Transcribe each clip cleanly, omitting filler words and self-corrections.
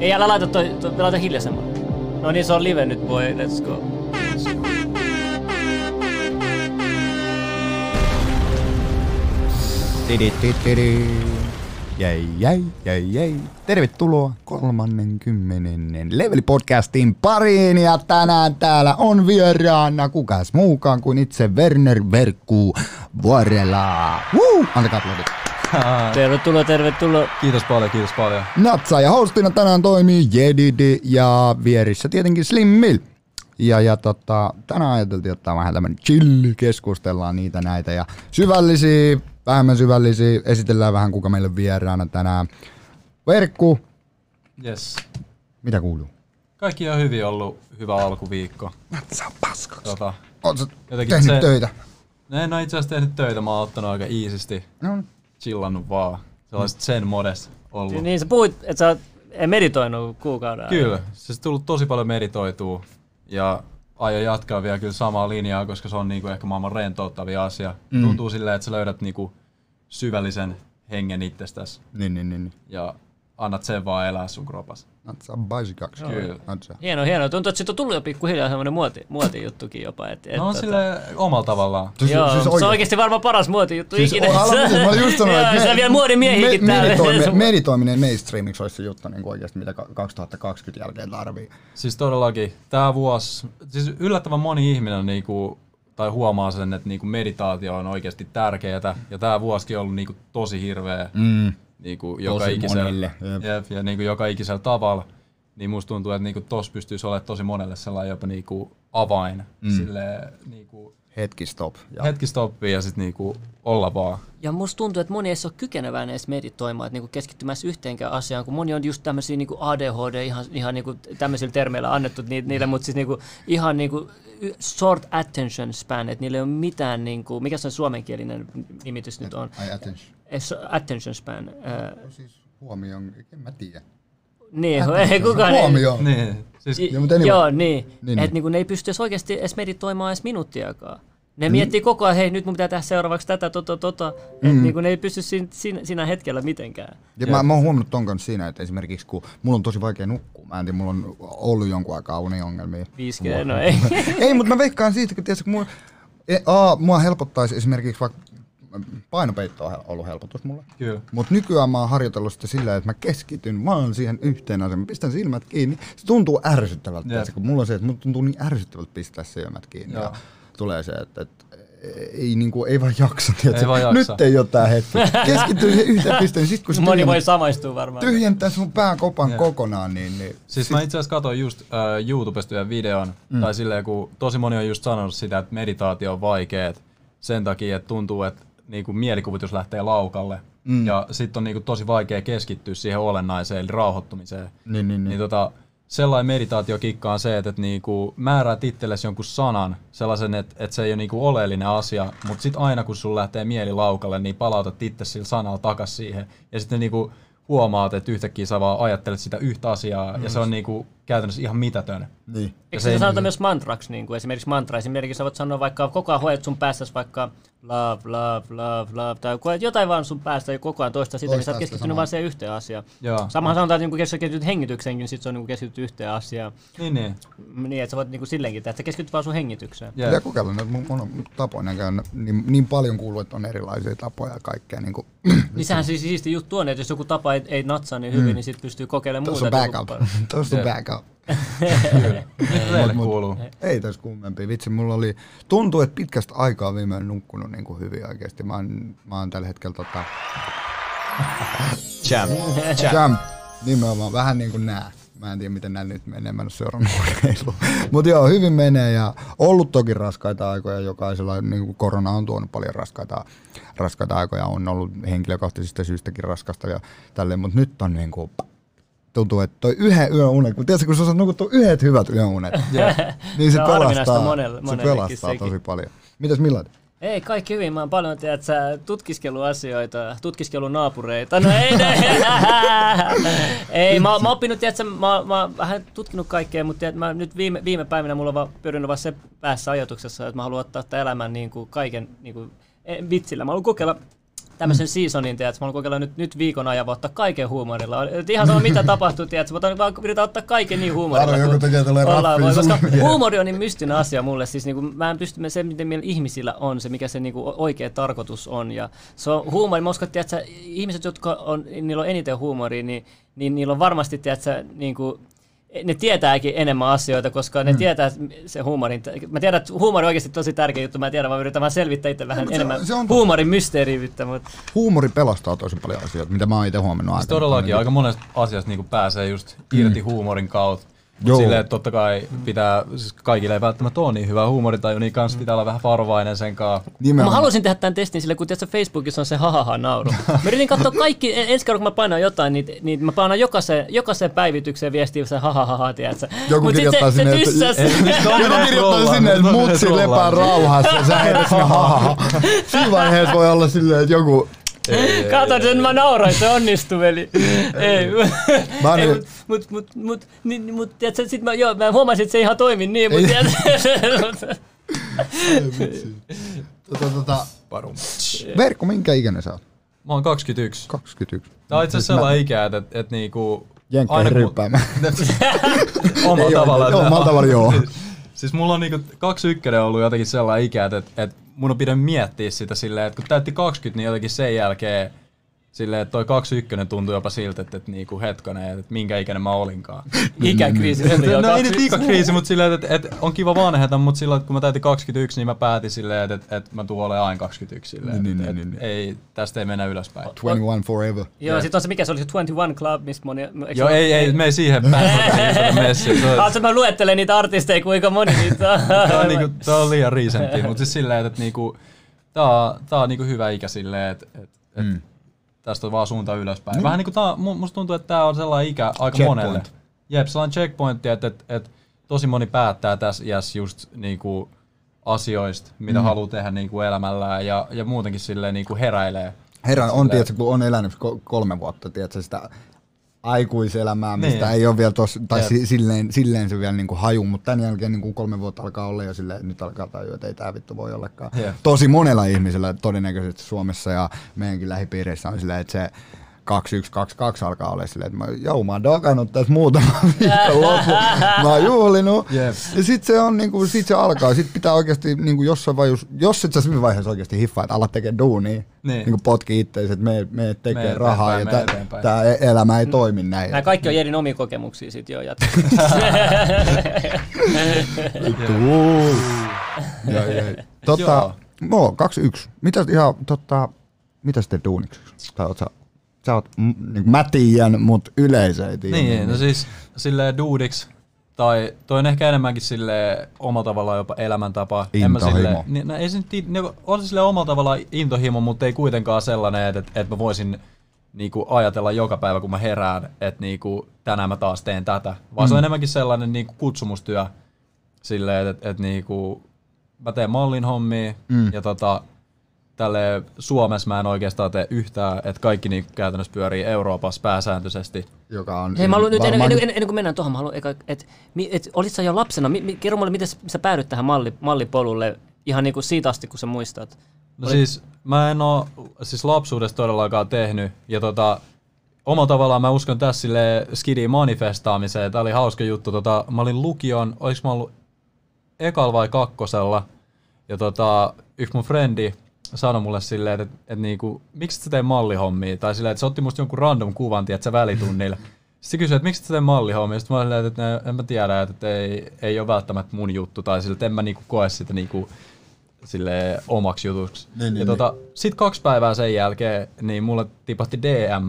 Ei, älä laita toi, laita hiljaisemman. No niin, se on live nyt, boy, let's go. Jäi. Tervetuloa 30. Leveli-podcastin pariin, ja tänään täällä on vieraana kukas muukaan kuin itse Werner Verkkuu Vuorela. Antakaa aplodit. Tervetuloa. Kiitos paljon. Natsa ja hostina tänään toimii Jedidi ja vierissä tietenkin Slim Mill. Ja tänään ajateltiin ottaa vähän tämmönen chilli, keskustellaan niitä näitä ja syvällisiä, vähemmän syvällisiä, esitellään vähän kuka meillä on vieraana tänään. Verkku. Yes. Mitä kuuluu? Kaikki on hyvin, ollut hyvä alkuviikko. Natsa on paskaksi. Ootko tehnyt töitä? En ole itse asiassa tehnyt töitä, mä oon ottanut aika iisisti. No. Chillannut vaan. Sellaiset sen modes ollut. Niin sä puhuit, että sä oot meditoinut kuukauden. Kyllä. Se on tullut tosi paljon meditoitua. Ja aion jatkaa vielä kyllä samaa linjaa, koska se on niinku ehkä maailman rentouttavia asia. Mm. Tuntuu silleen, että sä löydät niinku syvällisen hengen itsestäsi. Niin. Ja annat sen vaan elää sun kropas. Natsa baisikaksi. Kyllä. Hienoa. Tuntuu, että siitä on tullut jo pikkuhiljaa semmoinen muotijuttukin jopa. No sille omalla tavallaan. Se on oikeasti varmaan paras muotijuttu ikinä. Mä olin just sanonut, että siellä vielä muodimiehikin täällä. Meditoiminen mainstreamiksi olisi se juttu oikeasti, mitä 2020 jälkeen tarvii. Siis todellakin. Tämä vuosi, siis yllättävän moni ihminen tai huomaa sen, että meditaatio on oikeasti tärkeää. Ja tämä vuosikin on ollut tosi hirveä. Niinku joka ikisellä, ja niinku joka ikisellä tavalla, niin musta tuntuu, että niinku tossa pystyisi olemaan tosi monelle sellainen jopa niinku avain sille niinku hetki stoppi ja sit niinku olla vaan. Ja musta tuntuu, että moni ei ole kykenevän edes meditoimaan, että niinku keskittymässä yhteenkään asiaan, kun moni on just tämmöisiä niinku ADHD, ihan niinku tämmöisillä termeillä annettu niille, mutta siis niinku ihan niinku short attention span, että niillä ei ole mitään niinku, mikä se on suomenkielinen nimitys nyt on? Attention span. Siis huomioon, en mä tiedä. Niin, ei kukaan. Huomioon. Niin. Siis, niin. Että niinku ne ei pysty oikeasti edes meditoimaan edes minuuttiakaan. Ne miettii koko ajan, hei, nyt mun pitää tehdä seuraavaksi tätä, että niinku ne ei pysty siinä hetkellä mitenkään. Ja mä oon huomannut ton kanssa siinä, että esimerkiksi kun mulla on tosi vaikea nukkua, mä en tiedä, mulla on ollut jonkun aikaa uniongelmia. 5G, no ei. Ei, mutta mä veikkaan siitä, kun tietysti, kun mua helpottaisi esimerkiksi vaikka painopeitto on ollut helpotus mulle. Kyllä. Mut nykyään mä oon harjoitellut sitä sillä, että mä keskityn vaan siihen yhteen asiaan. Mä pistän silmät kiinni. Se tuntuu ärsyttävältä. Yes. Kun mulla on se, että mut tuntuu niin ärsyttävältä pistää silmät kiinni. Ja tulee se, että ei vaan jaksa. Nyt ei ole tää hetki. Keskityn siihen yhteen pisteen. Sit, kun moni voi samaistua varmaan. Tyhjentää sun pääkopan kokonaan. Niin. Siis mä itse asiassa katsoin just YouTubesta yhden videon. Tai silleen, kun tosi moni on just sanonut sitä, että meditaatio on vaikeet. Sen takia, että tuntuu, että niinku mielikuvitus lähtee laukalle ja sitten on niinku tosi vaikea keskittyä siihen olennaiseen, eli rauhoittumiseen. Niin, sellainen meditaatiokikka on se, että niinku määräät itsellesi jonkun sanan, sellaisen, että se ei ole niinku oleellinen asia, mutta sitten aina kun sun lähtee mieli laukalle, niin palautat itse sillä sanalla takaisin siihen. Ja sitten niinku huomaat, että yhtäkkiä sä vaan ajattelet sitä yhtä asiaa, ja se on niinku käytännössä ihan mitätön. Niin. Eikö se sanota myös mantraksi, niin kuin esimerkiksi mantra? Esimerkiksi sä voit sanoa vaikka koko ajan hoidot sun päästäsi vaikka love, tai jotain vaan sun päästä ja koko ajan toista sitä, niin sä oot keskittynyt vaan siihen yhteen asiaan. Samahan sanotaan, että niinku keskityt hengitykseenkin, sit se on niinku keskityt yhteen asiaan. Niin, että sä voit niinku silleenkin tehdä, että sä keskityt vaan sun hengitykseen. Pitää kokeilla, että mun on tapoina käynyt niin paljon kuuluu, että on erilaisia tapoja ja kaikkea. Niin sehän siis siisti juttu on, että jos joku tapa ei natsaa niin hyvin, niin sit pystyy kokeilemaan muuta. Tuossa on back up. Ei tässä kummempi. Vitsi, mulla oli tuntuu, että pitkästä aikaa viimein nukkunut niin kuin hyvin oikeasti. Mä oon tällä hetkellä Jam. Nimenomaan. Vähän niin kuin nää. Mä en tiedä, miten nää nyt menee. Mä en ole seurannut kokeilua. Mut joo, hyvin menee ja ollut toki raskaita aikoja jokaisella. Niin kuin korona on tuonut paljon raskaita aikoja. On ollut henkilökohtaisista syystäkin raskasta ja tälleen. Mut nyt on niin kuin tuntuu, että toi yhden yön unet, kun tiedätkö, kun sä osaat nukuttua yhdet hyvät yön unet, niin se pelastaa tosi paljon. Mitäs millainen? Ei, kaikki hyvin. Mä oon paljon tutkiskellut asioita, tutkiskellut naapureita. No ei. Mä oon oppinut, mä oon vähän tutkinut kaikkea, mutta mä nyt viime päivinä mulla on vaan pyörinyt vaan se päässä ajatuksessa, että mä haluan ottaa tämän elämän niin kuin kaiken niin kuin, vitsillä. Mä haluan kokeilla tämmöisen seasonin, tiedätkö, mä oon kokeillut nyt viikon ajan ottaa kaiken huumorilla. Et ihan sama mitä tapahtuu, tiedätkö, mä vaan yritän ottaa kaiken niin huumorilla. Arvo, joku tekee tälleen rappiin. Koska huumori on niin mystinen asia mulle, siis niinku, mä en pysty, se miten meillä ihmisillä on, se mikä se niinku oikea tarkoitus on. Ja se on huumori, mä uskon, tiedätkö, ihmiset, jotka on, niillä on eniten huumoria, niin niillä on varmasti, tiedätkö, niinku, ne tietääkin enemmän asioita, koska ne tietää se huumorin. Mä tiedän, että huumori on oikeasti tosi tärkeä juttu. Mä tiedän, vaan yritän vaan selvittää itse vähän enemmän huumorin mysteeriyttä. Mutta huumori pelastaa tosi paljon asioita, mitä mä oon itse huomannut aikana. Todellakin aika monesta asiasta niinku pääsee just irti huumorin kautta. Silleen, että totta kai pitää, siis kaikille ei välttämättä ole niin hyvä huumoritaju, niin kanssa pitää olla vähän varovainen sen kanssa. Mä haluaisin tehdä tämän testin sille, kun tiedätkö, Facebookissa on se hahaha-nauru. Mä yritin katsoa kaikki, ensi kerran kun mä painan jotain, niin mä painan jokaisen päivitykseen viestiä sen hahaha, tiedätkö. Joku kirjoittaa sinne, että mutsi lepää rauhassa ja sä heität sinne hahaha. Siinä vaiheessa voi olla silleen, että joku... Katon sen, mä nauroin, se onnistui, veli. Mä huomasin, että se ihan toimi niin, mutta Verkko, minkä ikäinen sä oot? Mä oon 21. Tää on itseasiassa sellainen ikä, että niinku... Jenkkeen ryppäämään. Omalla tavallaan. Omalla tavallaan, joo. Siis mulla on niinku 21 ollut jotenkin sellainen ikä, että mun on pitänyt miettiä sitä silleen, että kun täytti 20, niin jotenkin sen jälkeen silleen, että toi 21 tuntui jopa siltä, että niinku hetkonen, että minkä ikäinen mä olinkaan. Ikäkriisi. No ei nyt ikäkriisi, mutta silleen, että on kiva vanheta, mutta silloin, kun mä täytin 21, niin mä päätin silleen, että mä tuun olemaan aina 21 silleen. Ei, tästä ei mennä ylöspäin. 21 forever. Joo, sit on se, mikä se oli se 21 Club, mistä moni... Joo, ei, me ei siihen päästä. Haluatko, mä luettelen niitä artisteja, kuinka moni niitä on? Tää on liian recenttiä, mutta siis silleen, että tää on niinku hyvä ikä silleen, että tästä on vaan suunta ylöspäin. Vähän niin kuin musta tuntuu, että tämä on sellainen ikä aika monelle. Jep, sellainen checkpointti, että tosi moni päättää tässä iässä just niinku asioista, mitä haluaa tehdä niinku elämällään ja muutenkin silleen niinku heräilee. On tietysti, kun on elänyt 3 vuotta, tietysti sitä aikuiselämää, mistä ei ole vielä tossa, tai silleen se vielä niinku haju, mutta tämän jälkeen niinku 3 vuotta alkaa olla jo silleen, nyt alkaa tajua, että ei tää vittu voi ollakaan. Yeah. Tosi monella ihmisellä todennäköisesti Suomessa ja meidänkin lähipiireissä on silleen, että se 2122 alkaa olla silleen, että mä oon dakannut tässä muutama viikon loppu, mä oon juhlinut. Yeah. Ja sit se alkaa, sit pitää oikeesti niinku jossain vaiheessa, jos et sä siinä vaiheessa oikeesti hiffaa, että ala tekee duunia, niinku potki itteis, että me tekee rahaa ja tää elämä ei toimi näin. Nää kaikki on Jedin omia kokemuksia sit jo jatkossa. Joo, 21. Mitäs te duuniksi? Sä oot, mä tiedän, mut yleisö ei tiedä. Niin, no siis silleen duudiksi, tai toi on ehkä enemmänkin silleen omalla tavallaan jopa elämäntapa. Intohimo. On se silleen omalla tavallaan intohimo, mutta ei kuitenkaan sellainen, että mä voisin niinku ajatella joka päivä, kun mä herään, että niinku tänään mä taas teen tätä. Vaan se on enemmänkin sellainen niinku kutsumustyö silleen, että niinku mä teen mallin hommia ja tälleen Suomessa mä en oikeastaan tee yhtään, että kaikki niin käytännössä pyörii Euroopassa pääsääntöisesti. Joka on... Hei, mä haluan nyt ennen kuin mennään tuohon, mä haluan eka, että olit sä jo lapsena, kerro mulle, miten sä päädyit tähän mallipolulle ihan niin kuin siitä asti, kun sä muistat. No siis mä en oo siis lapsuudesta todellakaan tehnyt ja omalla tavallaan mä uskon tässä silleen skidin manifestaamiseen. Tää oli hauska juttu, mä olin lukion, olis mä ollut ekalla vai kakkosella ja yksi mun frendi sano mulle silleen, että niinku, miksi sä tee mallihommia? Tai silleen, että se otti musta jonkun random kuvan, tietsä, välitunnilla. Sitten kysyi, että miksi sä tee mallihommia? Sitten mä olin silleen, että en mä tiedä, että ei ole välttämättä mun juttu. Tai silleen, että en mä niinku koe sitä niinku, silleen, omaksi jutuksi. Ja sit 2 päivää sen jälkeen, niin mulle tipahti DM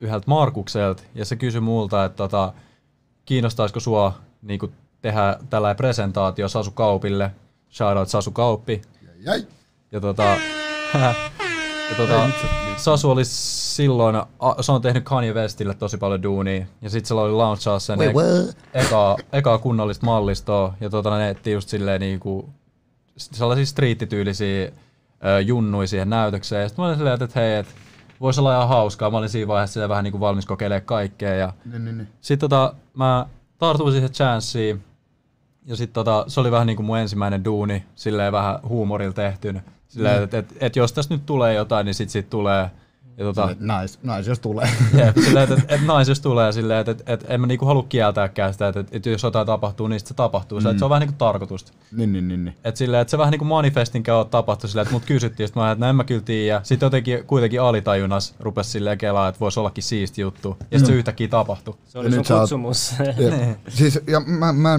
yhdeltä Markukselta. Ja se kysyi multa, että kiinnostaisiko sua niinku, tehdä tällainen presentaatio Sasu Kaupille. Shoutout Sasu Kauppi. Ja Sasu oli silloin, se on tehnyt Kanye Westille tosi paljon duunia. Ja sit se oli launchaa sen ekaa kunnollista mallistoa. Ja ne etti just silleen niinku sellaisia striittityylisiä junnuja siihen näytökseen. Ja sit mä olin silleen, että hei, vois olla ihan hauskaa. Mä olin siinä vaiheessa vähän niinku valmis kokeilemaan kaikkea. Ja sit mä tartuin siihen chanssiin. Ja sit se oli vähän niinku mun ensimmäinen duuni, silleen vähän huumorilla tehtynä. Sillä että jos tästä nyt tulee jotain, niin sit tulee. Nais jos tulee. Jep, silleen, että nais jos tulee silleen, että en mä niinku halua kieltääkään sitä, että jos jotain tapahtuu, niin se tapahtuu. Mm. Se on vähän niinku tarkoitusta. Niin. Että silleen, että se vähän niinku manifestin kautta tapahtui silleen, että mut kysyttiin, että mä ajattelin, että en mä kyllä tiiä. Sitten jotenkin kuitenkin alitajunnassa rupesi silleen kelaa, että vois ollakin siisti juttu. Ja sit se yhtäkkiä tapahtui. Se oli sun kutsumus. Siis, ja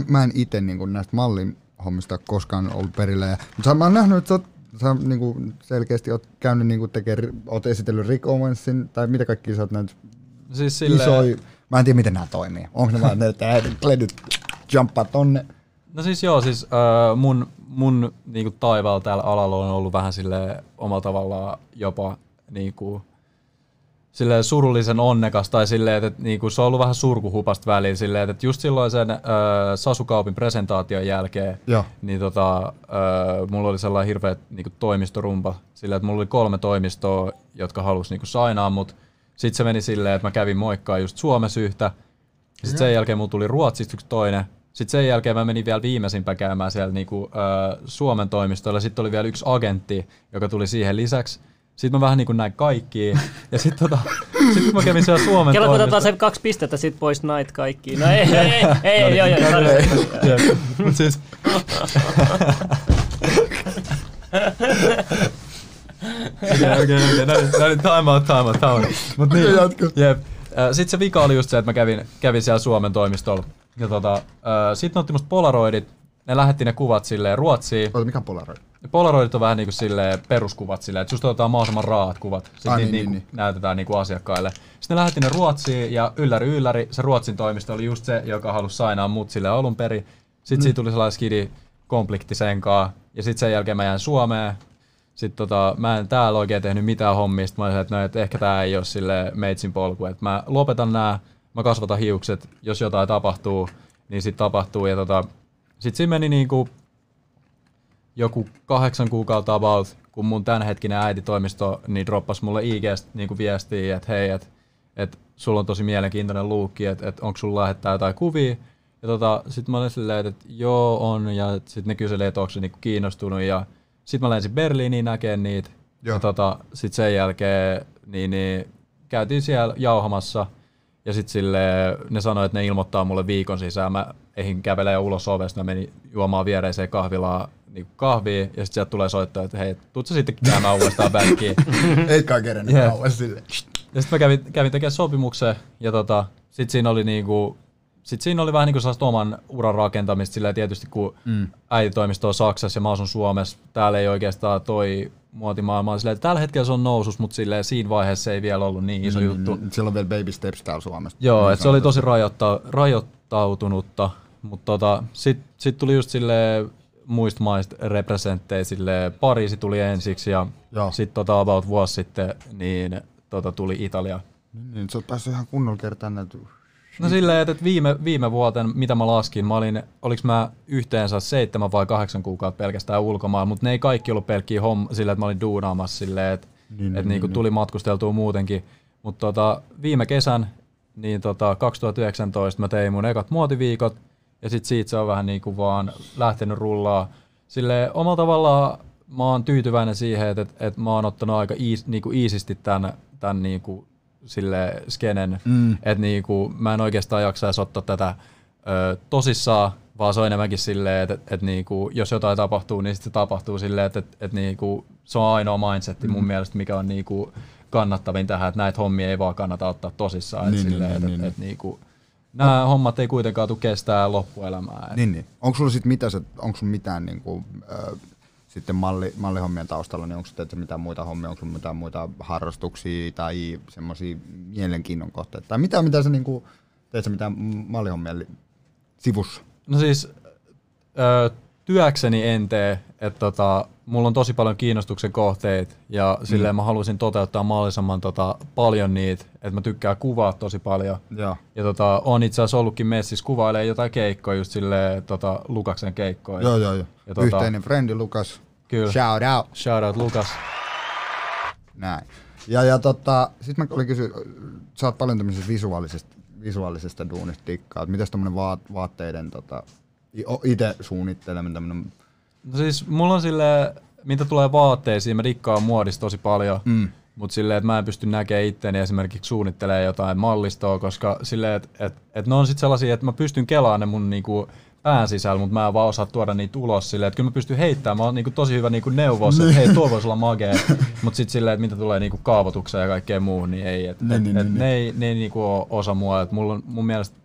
mä en ite niinku näistä mallin hommista koskaan ollut perillä. Mutta mä oon nähnyt, että sä niinku selkeästi oot käynyt niinku oot esitellyt Rick Owensin, tai mitä kaikki sä oot näitä siis isoja. Mä en tiedä miten nämä toimii. Onko ne vaan näitä kledyt jumppaa tonne? No siis joo, siis mun niinku taivaalla täällä alalla on ollut vähän silleen omalla tavallaan jopa niinku silleen surullisen onnekas, tai silleen, että niinku se on ollut vähän surkuhupasta väliin silleen, että just silloin sen Sasu Kaupin presentaation jälkeen, niin mulla oli sellainen hirveä niinku toimistorumpa silleen, että mulla oli 3 toimistoa, jotka halusi niinku sainaa mut. Sitten se meni silleen, että mä kävin moikkaa just Suomessa yhtä, sitten sen jälkeen mulla tuli Ruotsista 1 toinen, sitten sen jälkeen mä menin vielä viimeisimpä käymään siellä niinku, Suomen toimistoilla, sitten oli vielä 1 agentti, joka tuli siihen lisäksi. Sitten mä vähän niin kuin näin kaikkiin, ja sitten sit mä kävin siellä Suomen Kello toimista. Kun otetaan se 2 pistettä sit pois näitä kaikkiin. No ei, joo. Mut siis... Okei, näin time out. Mut niin, jep. Sit se vika oli just se, että mä kävin siellä Suomen toimistolla. Ja sit ne otti musta polaroidit. Ne lähetti ne kuvat silleen Ruotsiin. Mikä on polaroid? Polaroidit on vähän niinku silleen peruskuvat silleen, että just otetaan mahdollisimman raat kuvat. Sitten niin. Näytetään niinku asiakkaille. Sitten ne lähetti ne Ruotsiin ja ylläri, se Ruotsin toimisto oli just se, joka halusi sainaa mut silleen alun perin. Sitten siitä tuli sellainen skidi-konflikti sen kaa. Ja sitten sen jälkeen mä jäin Suomeen. Sitten mä en täällä oikein tehnyt mitään hommia. Sitten mä olin, että, no, että ehkä tää ei oo silleen meitsin polku. Että mä lopetan nää, mä kasvatan hiukset. Jos jotain tapahtuu, niin sit tapahtuu. Ja sitten siinä meni niinku joku 8 kuukautta about, kun mun tämänhetkinen äititoimisto niin droppasi mulle IG:stä niinku viestiä, että hei, että sulla on tosi mielenkiintoinen luukki, että onko sulla lähettää jotain kuvia. Ja sitten mä olin silleen, että joo on, ja sitten ne kyselee, että onko se niinku kiinnostunut. Ja sitten mä lensin Berliiniin näkemään niitä. Ja sitten sen jälkeen niin käytiin siellä jauhamassa. Ja sitten silleen ne sanoi, että ne ilmoittaa mulle viikon sisään. Mä eihin kävelee ulos ovesta, mä menin juomaan viereiseen kahvilaan niin kahvia, ja sitten sieltä tulee soittaa, että hei, tuutko sitten käymään uudestaan bänkkiin? Eikä kerennyt kauan silleen. Ja sitten mä kävin tekemään sopimuksen, ja sitten siinä oli niinku... Sitten siinä oli vähän niin kuin sellaista oman uran rakentamista, sillä tietysti kun äititoimisto on Saksassa ja mä asun Suomessa, täällä ei oikeastaan toi muotimaailma on silleen, että tällä hetkellä se on nousus, mutta silleen siinä vaiheessa ei vielä ollut niin iso juttu. Siellä on vielä baby steps täällä Suomessa. Joo, että se oli tosi rajoittautunutta, mutta sit tuli just silleen muista maista representtejä, silleen Pariisi tuli ensiksi ja sitten about vuosi sitten niin, tuli Italia. Niin, se on päässyt ihan kunnolla kertaan näitä. No silleen, että viime vuoten, mitä mä laskin, oliks mä yhteensä 7 vai 8 kuukautta pelkästään ulkomailla, mutta ne ei kaikki ollut pelkkiä homma silleen, että mä olin duunaamassa silleen, että tuli matkusteltua muutenkin. Mutta viime kesän, niin 2019 mä tein mun ekat muotiviikot, ja sit siitä se on vähän niinku vaan lähtenyt rullaa. Silleen omalla tavallaan mä oon tyytyväinen siihen, että mä oon ottanut aika niinku iisisti tän niinku sille skenen, että niinku mä en oikeastaan jaksaisi ottaa tätä tosissaan, vaan se on enemmänkin silleen, että niinku, jos jotain tapahtuu, niin se tapahtuu silleen, että niinku, se on ainoa mindsetti mun mielestä, mikä on niinku kannattavin tähän, että näitä hommia ei vaan kannata ottaa tosissaan. Nämä hommat ei kuitenkaan tule kestää loppuelämää. Niin. Onko sulla sit mitään niinku, sitten mallihommien taustalla, niin onko teitä mitään muita hommia, onko mitään muita harrastuksia tai semmoisia mielenkiinnon kohteita? Tai mitä sä niinku, teet sä mitään mallihommia sivussa? No siis työkseni en tee, että mulla on tosi paljon kiinnostuksen kohteita ja silleen mä haluaisin toteuttaa mahdollisimman paljon niitä, että mä tykkään kuvaa tosi paljon. Ja on itse asiassa ollutkin messissä kuvailemaan jotain keikkoja, just silleen Lukaksen keikkoja. Joo. Ja, yhteinen frendi Lukas. Kyllä. Shout out Lukas. Näin. Ja sit mä olin kysynyt, sä oot paljon tämmöisestä visuaalisesta duunista tikkaa. Mitäs tommonen vaatteiden ite suunnitteleminen tämmönen? No siis mulla on silleen, mitä tulee vaatteisiin, mä rikkaan muodista tosi paljon. Mm. Mutta silleen, että mä en pysty näkemään itteeni esimerkiksi suunnittelemaan jotain mallistoa, koska silleen, että et ne on sitten sellaisia, että mä pystyn kelaamaan ne mun niinku pään sisällä, mutta mä en vaan osaa tuoda niitä ulos silleen, että kyllä mä pystyn heittämään, mä oon niinku tosi hyvä niinku neuvossa, että hei, tuo voisi olla magea, mutta sitten silleen, että mitä tulee niinku kaavoitukseen ja kaikkeen muuhun, niin ei, että ne ei niinku ole osa mua, että mun mielestä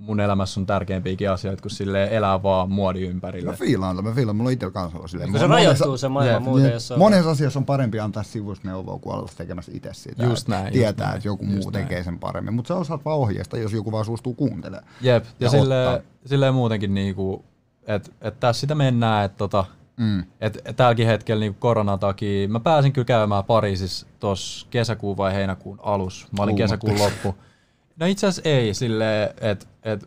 mun elämässä on tärkeimpiäkin asioita, kun silleen elää vaan muodin ympärillä. Mä fiilaan, mulla on itsellä kansalla silleen. Se rajoittuu se maailma muuten, jos on... Monessa asiassa on parempi antaa sivusneuvoa, kun olla tekemässä itse sitä. Just näin. Tietää, että joku muu tekee sen paremmin. Mutta sä osaat vaan ohjeista, jos joku vaan suostuu kuuntelemaan. Jep, ja silleen muutenkin, niinku, että et tässä sitä mennään, että tälläkin hetkellä niinku koronan takia. Mä pääsin kyllä käymään Pariisissa tuossa kesäkuun vai heinäkuun alussa. Mä olin kesäkuun loppu. No itse asiassa ei sille, että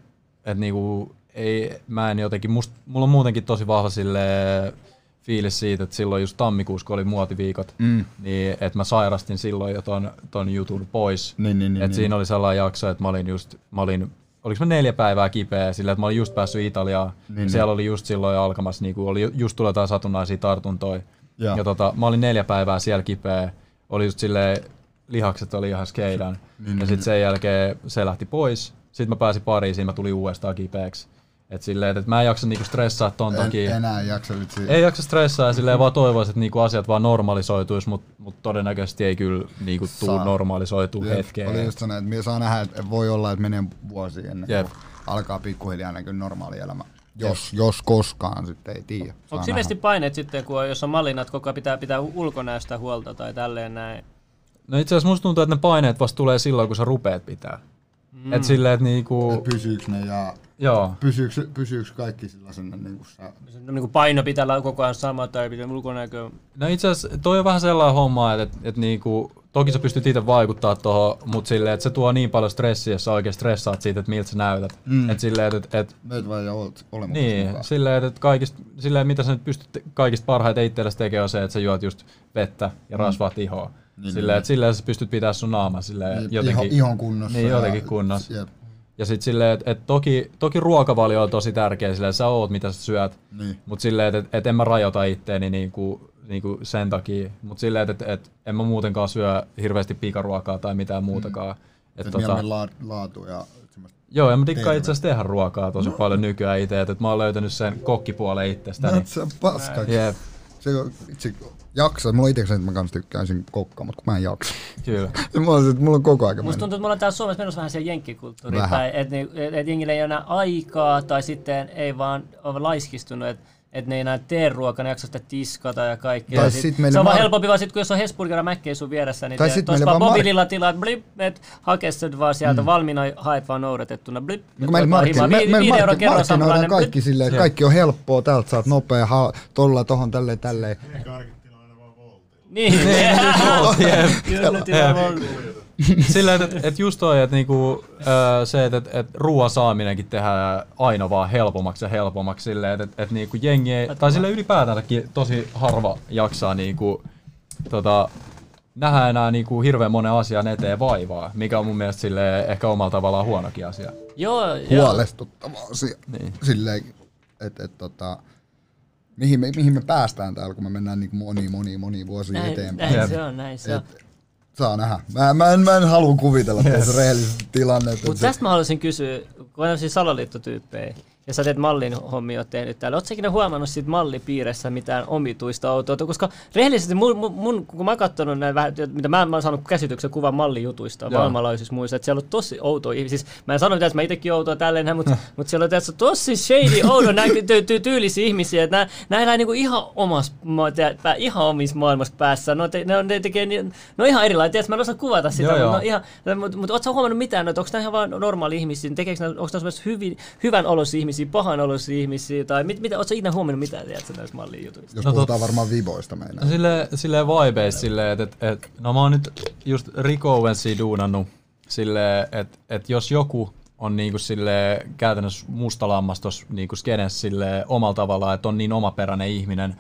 niinku ei, mä en jotenkin mulla on muutenkin tosi vahva sille fiilis siitä, että silloin just tammikuussa, kun oli muotiviikot, niin että mä sairastin silloin jo ton jutun pois. Niin, siinä oli sellainen jakso, että mä olin oliko mä 4 päivää kipeä sille, että mä olin just päässyt Italiaan. Niin, siellä oli just silloin alkamassa niinku oli just tuli jotain satunnaisia tartuntoja. Ja mä olin 4 päivää siellä kipeä. Oli just sille lihakset oli ihan skeidaan. Ja sitten sen jälkeen se lähti pois. Sitten mä pääsin Pariisiin, mä tulin uudestaan kipeäksi. Että silleen, että mä en jaksa niinku stressaa ton takia. Enää jaksa nyt siitä. Ei jaksa stressaa ja silleen vaan toivois, että niinku asiat vaan normalisoituis, mut todennäköisesti ei kyllä niinku tuu normalisoituu hetkeen. Oli just sanoa, että minä saa nähdä, että voi olla, että menee vuosi ennen kuin alkaa pikkuhiljaa näkyä normaali elämä. Jos koskaan, sitten ei tiedä. Onko silti paineet sitten, kun jos on mallinnat, koko ajan pitää ulkonäöstä huolta tai tälleen näin? No itse asiassa musta tuntuu, että ne paineet vasta tulee silloin, kun sä rupeat pitää. Et silleen, että niinku... Pysyykö ne ja... Joo. Pysyykö kaikki sellaisena niinku sä... Niinku paino pitää olla koko ajan sama tai pitää ulkonäköä. No itse asiassa toi on vähän sellainen homma, että et niinku... Toki sä pystyt itse vaikuttaa tohon, mutta silleen, että se tuo niin paljon stressiä, jos sä oikein stressaat siitä, että miltä sä näytät. Et silleen, että... Näyt vaan ja oot olemassa. Niin, silleen, että kaikista... Silleen, mitä sä nyt pystyt kaikista parhaiten itsellesi tekemään on se, että sä juot just vettä ja rasvaat ihoa. Silleen, että silleen sä pystyt pitämään sun naaman jotenkin ihon kunnossa. Niin, jotenkin kunnossa. Ja sit silleen, että toki ruokavalio on tosi tärkeä, silleen sä oot mitä sä syöt, mut silleen, että en mä rajoita itteeni niinku sen takia. Mut silleen, että en mä muutenkaan syö hirveästi pikaruokaa tai mitään muutakaan. Että mieluummin laatu ja... Joo, ja mä dikkaan itse asiassa tehdä ruokaa tosi paljon nykyään itse, että mä oon löytänyt sen kokkipuolen itsestäni. No se on paskaksi. Se jaksa. Mulla on itsekseni, että mä kans tykkäisin kokkaa, mutta kun mä en jaksa. Kyllä. Mulla on koko ajan mennyt. Musta tuntuu, että mulla on täällä Suomessa menossa vähän siihen jenkkikulttuuriin. Että jengillä ei ole enää aikaa tai sitten ei vaan ole laiskistunut. Että ne ei enää tee ruokaa, ne jaksa sitä tiskata ja kaikkea. Se on vaan helpompi vaan sit, kun jos on Hesburgeria mäkkiä sun vieressä, niin tuossa vaan mobiililla tilaat, blip, et hake sen vaan sieltä, valmiina haet vaan noudatettuna, blip. Markkinoidaan kaikki silleen, että kaikki on helppoa, täältä saat nopea, tolla, tohon, tälleen. Niin, kyllä voltia. Sillä että just toi, että niinku, se, että ruoan saaminenkin tehdään aina vaan helpommaksi silleen, että niinku jengiä, tai sille ylipäätänsäkin tosi harva jaksaa niinku, nähdä enää niinku hirveän monen asian eteen vaivaa, mikä on mun mielestä silleen ehkä omalla tavallaan huonokin asia. Huolestuttava asia. Niin. Silleen, että mihin me päästään täällä, kun me mennään niinku moni vuosia näin, eteenpäin. Näin se on. Saa nähdä. Mä en halua kuvitella tässä rehellisesti tilannetta. Mutta tästä mä haluaisin kysyä, kun on siis salaliittotyyppejä, ja sä teet mallin hommia, oot tehnyt täällä. Ootko säkin huomannut siitä mallipiirissä mitään omituista outoa? Koska rehellisesti, kun mä oon katsonut näin vähän, mitä mä oon saanut käsityksen kuvan mallijutuista maailmanlaajuisissa muissa, että siellä on tosi outoa ihmisiä. Siis, mä en sano mitään, että mä itsekin outoa tälleen, mutta siellä on tässä tosi shady oudoa tyylisiä ihmisiä. Että nää elää niinku ihan omissa maailmassa päässä. Ne on ihan erilaisia. Tiedätkö, mä en osaa kuvata sitä, mutta oot sä huomannut mitään? Onko nää ihan vaan normaali ihmisiä? Onko nää hyvän oloisia ihmisiä? Pahanoloisia ihmisiä, tai mitä, ootko ikinä huomannut mitään, tiedätkö, näissä mallin jutuissa? Jos puhutaan varmaan viboista meinaa. Silleen vibeissa silleen, että no mä oon nyt just Rick Owensia duunannut silleen, että jos joku on niinku silleen käytännössä mustalammas tossa niinku skenessä silleen omalla tavallaan, että on niin omaperäinen ihminen,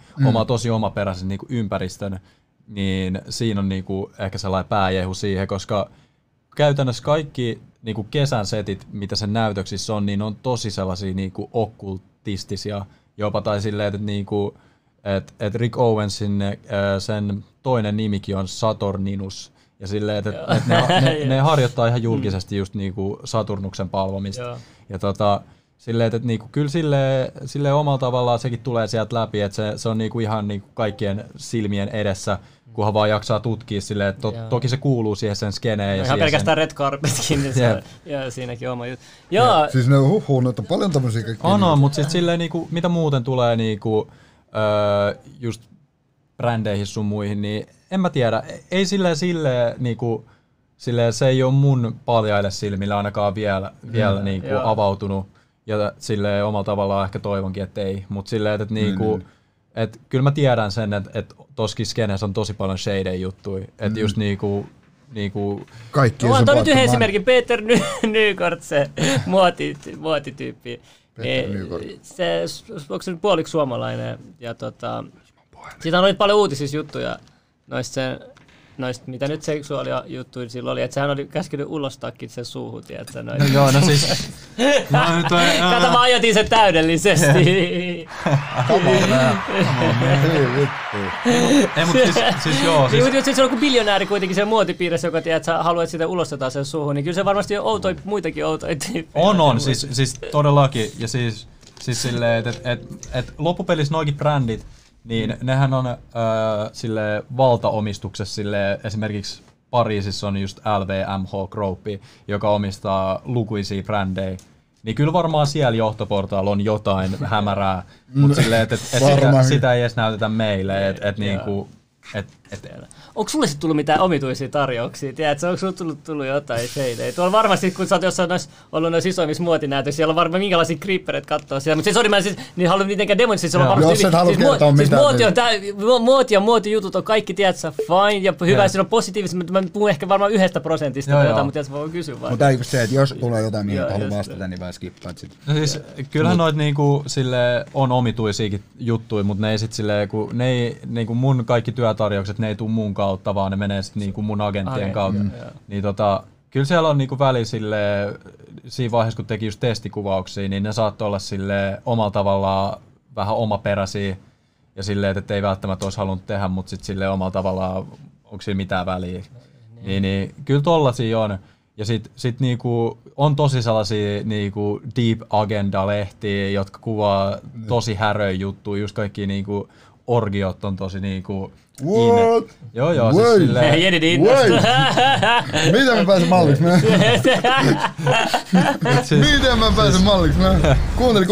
tosi omaperäisen niinku ympäristön, niin siinä on niinku ehkä sellainen pääjehu siihen, koska käytännössä kaikki niinku kesän setit, mitä sen näytöksissä on, niin on tosi sellaisia niinku okkultistisia jopa tai silleen, että niinku, että Rick Owensin sen toinen nimikin on Saturninus. Ja silleen, että ne harjoittaa ihan julkisesti just niinku Saturnuksen palvomista. Joo. Ja silleen, että niinku, kyllä silleen omalla tavallaan sekin tulee sieltä läpi, että se on niinku ihan niinku kaikkien silmien edessä, kunhan vaan jaksaa tutkia silleen, että toki se kuuluu siihen sen skeneen. No, ihan pelkästään Red Carpetkin, niin ja siinäkin oma juttu. Ja. Siis ne on että paljon tämmöisiä kaikkia. On, mutta sitten silleen, niinku, mitä muuten tulee niinku, just brändeihin sun muihin, niin en mä tiedä. Ei silleen niinku, silleen se ei ole mun paljaille silmillä ainakaan vielä niinku avautunut. Ja silleen omalla tavallaan ehkä toivonkin, että ei. Mutta silleen, että niinku, et kyllä mä tiedän sen, että tossakin skenessä on tosi paljon shadeen juttuja. Että just niinku... Kaikki on se nyt yhden esimerkin. Peter Nykort, se muotityyppi. Peter Nykort. Onko se nyt puoliksi suomalainen? Ja siitä on ollut paljon uutisissa juttuja. Noista, mitä nyt seksuaalijuttuja sillä oli, että sehän oli käskenyt ulostaakin sen suuhun, tiedätkö? No joo, no siis... Kato, mä ajotin sen täydellisesti. Come on, man. Ei vittu. Ei, mutta siis joo. Mutta se on kuin biljonääri kuitenkin se muotipiirissä, joka tiedät, että sä haluat sitä ulostetaan sen suuhun, niin kyllä se varmasti on outoja, muitakin outoja tyyppejä. On, siis todellakin. Ja siis silleen, että loppupelissä noikin brändit, niin nehän on sille valtaomistuksessa sille, esimerkiksi Pariisissa on just LVMH Groupi, joka omistaa lukuisia brändejä. Niin kyllä varmaan siellä johtoportaalla on jotain hämärää, mutta sitä ei edes näytetä meille, Onko sulle sitten tullut mitään omituisia tarjouksia? Tiedätkö, onko sulle tullut jotain seilejä? Tuolla varmasti, kun sä oot jossain ollut noissa isoimmissa muotinäytöissä, siellä on varmaan minkälaisia creepereitä kattoo siellä. Mutta sori, mä en siis niin halua mitenkään demonissa. Muoti ja muotijutut on kaikki, tiedätkö, fine ja hyvä. Siinä on positiivista, mutta mä puhun ehkä varmaan 1%. Mutta tiedätkö, voi kysyä vaan. Mutta eikö se, että jos tulee jotain, mihin haluaa vastata, niin vähän skippaat sitten. No siis, kyllähän noita on omituisiakin juttuja, mutta ne ei sitten silleen, kun mun kaikki työtarjoukset, ne ei tule mun kautta, vaan ne menee sitten niinku mun agenttien kautta. Niin kyllä siellä on niinku väli silleen, siinä vaiheessa kun teki just testikuvauksia, niin ne saattoi olla silleen omalla tavallaan vähän omaperäisiä ja silleen, että ei välttämättä olisi halunnut tehdä, mutta sitten silleen omalla tavallaan, onko siinä mitään väliä. Niin, kyllä tollaisia on. Ja sit niinku on tosi sellaisia niinku deep agenda-lehtiä, jotka kuvaa tosi häröjä juttuja, just kaikki niinku orgiot on tosi niinku... What? Joo, wait, siis silleen... Miten mä pääsen malliksi? Kuuntele.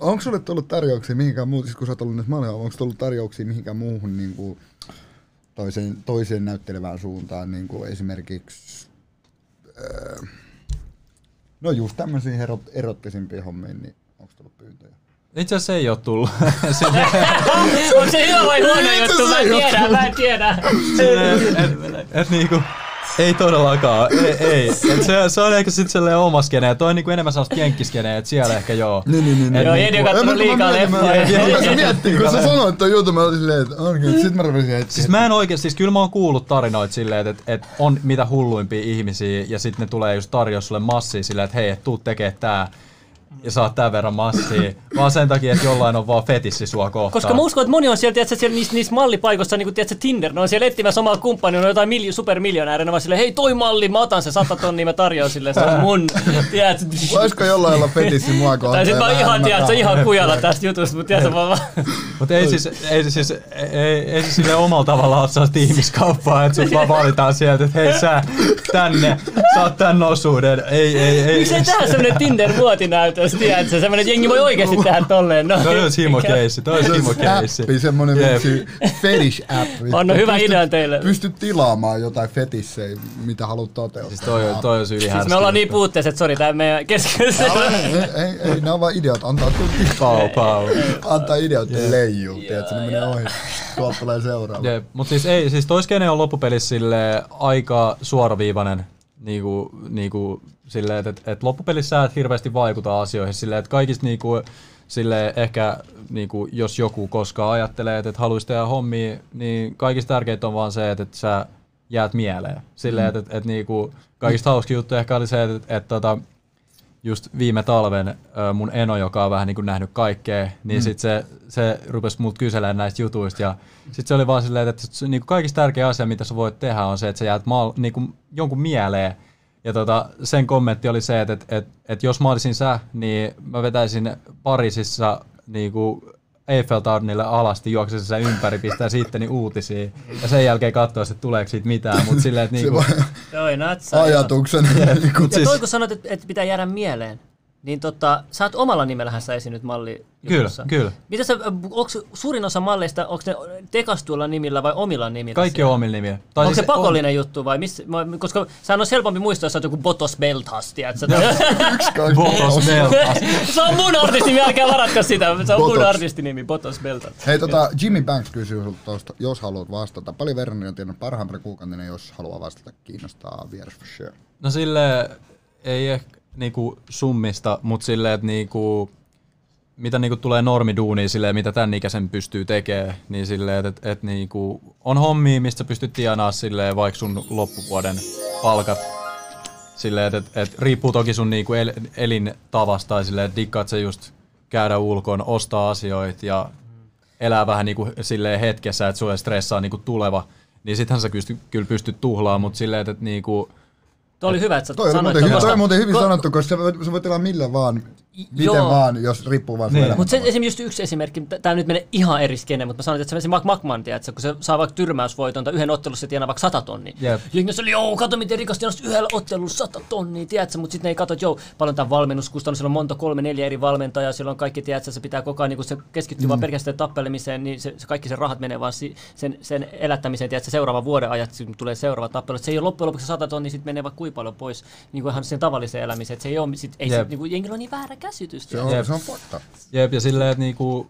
Onko sulle tullut tarjouksia mihinkään muuhun? Siis kun sä oot ollut nyt maailmaa, onko tullut tarjouksia mihinkään muuhun niinku toiseen näyttelevään suuntaan? Niinku esimerkiksi... No just tämmöisiin erottisimpia hommiin, niin onko tullut pyyntöjä? Itse asiassa ei ole tullut. Onko se hyvä vai huono juttu? Mä en tiedä. Ei todellakaan. Ei. Se on ehkä sitten sellainen oma skene. Toi on niinku enemmän sellaista jenkkiskeneä, että siellä ehkä joo. Joo, ei ole katsonut liikaa leffoja. Kun sä sanoit, että on jutun, mä olin silleen, että onkin. Sitten mä rupesin hetken. Siis mä en oikein, siis kyllä mä oon kuullut tarinoita silleen, että on mitä hulluimpia ihmisiä ja sitten ne tulee just tarjoa sulle massia silleen, että hei, et tuu tekee tää. Ja saa tämän verran massia, vaan sen takia, että jollain on vaan fetissi sua kohtaan. Koska mä uskon, että moni on siellä, tiedätkö, siellä niissä mallipaikoissa, niin kuin tiedätkö, Tinder, ne on siellä etsimässä omaa kumppania, ne on jotain supermiljonääriä, ne vaan silleen, hei toi malli, mä otan sen 100 000, mä tarjoan silleen, se on mun, tiedätkö. Olisiko jollain olla fetissi mua kohtaan? Tai sit mä ihan, tiedätkö, ihan kujalla tästä jutusta, mutta tiedätkö vaan. Mutta ei siis silleen omalla tavallaan ole sellaista ihmiskauppaa, että sut vaan valitaan sieltä, että hei sä tänne, saat tän osuuden, ei. Miksei tähän semmonen Tinder-muotinäytö? Tiedätkö, semmoinen jengi voi oikeasti tehdä tolleen. No on himo-keissi, toi on himo-keissi. Appi, semmonen fetish-appi. On hyvä idea teille. Pystyt tilaamaan jotain fetissejä, mitä haluat toteuttaa. Siis toi on syy. Siis me ollaan niin puutteessa, että sori, tää meidän keskellä. Ei, nää on vaan ideot, antaa tutkia. Pau. Antaa ideot leijuu, tiedätkö, ne menee ohi. Tuolta tulee seuraava. Mut siis toi skene on loppupelissä silleen aika suoraviivainen. Niinku silleen, että loppupelissä sä et hirveästi vaikuta asioihin silleen, että kaikista niinku silleen ehkä niinku jos joku koskaan ajattelee, että haluaisi tehdä hommia, niin kaikista tärkeintä on vaan se, että sä jäät mieleen. Silleen, että niinku kaikista hauski juttu ehkä oli se, että just viime talven mun eno, joka on vähän niin kuin nähnyt kaikkea, niin sit se rupesi mut kyselemään näistä jutuista. Ja sit se oli vaan silleen, että niin kuin kaikista tärkeä asia, mitä sä voit tehdä, on se, että sä jäät niin kuin jonkun mieleen. Ja sen kommentti oli se, että jos mä olisin sä, niin mä vetäisin Pariisissa niin kuin Eiffeltornille alasti, juoksisi sen ympäri, pistää sitten uutisia ja sen jälkeen katsoa, että tuleeko siitä mitään, mutta silleen, että niinku... Toi natsaa. Ajatuksena. Ja toi kun sanot, että pitää jäädä mieleen, niin sä oot omalla nimellähän sä esinyt malli. Kyllä. Mitä sä, onks suurin osa malleista, onko ne tekastuilla nimillä vai omilla nimillä? Kaikki on omilla nimillä. Onko se pakollinen juttu vai missä? Koska sehän on helpompi muistaa, jos sä oot joku Botos Beltas, tiiätsä? Botos Beltas. Se on mun artistinimi, älkää varatko sitä. Se on mun artistinimi, Botos Beltas. Hei, Jimmy Banks kysyy tuosta, jos haluat vastata. Paljon Werner on tiennyt parhaimpana kuukautinen, jos haluaa vastata. Kiinnostaa vieras for sure. No silleen, ei ehkä niinku summista, mutta silleen, että niinku... mitä niinku tulee normiduunia silleen, mitä tän ikäisen pystyy tekemään, niin silleen, että et niinku on hommia, mistä pystyt tienaa silleen vaikka sun loppuvuoden palkat. Silleen, että et riippuu toki sun niinku elintavasta tai silleen, että dikkaat sä just käydä ulkoon, ostaa asioita ja elää vähän niinku silleen hetkessä, että sulle stressaa niinku tuleva. Niin sittenhän sä kyllä pystyt tuhlaamaan, mutta silleen, että niinku... Tuo oli hyvä, että sä sanoit. Toi on muuten hyvin sanottu, koska sä voit olla millä vaan, miten vaan, jos riippuu vaan sun elämästä. Mutta esimerkiksi just yksi esimerkki, tää nyt menee ihan eri skene, mutta mä sanoin, että se Mark McMahon, tiedätkö, kun se saa vaikka tyrmäysvoiton tai yhden ottelussa se tienaa vaikka 100 tonnia. Yep. Ja se oli, joo, kato miten rikas tienaa yhdellä ottelussa 100 tonnia, tiedätkö, mutta sitten ne ei kato, että joo, paljon tää valmennuskustannus, siellä on monta 3-4 eri valmentajaa, siellä on kaikki, tiedätkö, se pitää koko ajan, niin kun se keskittyy vaan pelkästään tappelemiseen, niin se kaikki sen rahat menee vaan sen elättämiseen, tiedätkö, seuraavan vuoden ajat tulee seuraava tappelu. Se ei ole loppujen lopuksi 100 tonnia, sitten menee vaikka kuinka paljon pois niinku ihan sen tavalliseen elämiseen, että se ei ole, sit ei se niinku jengillä on niin väärä käsitys. Se on fakta. Jep, ja silleen, että niinku,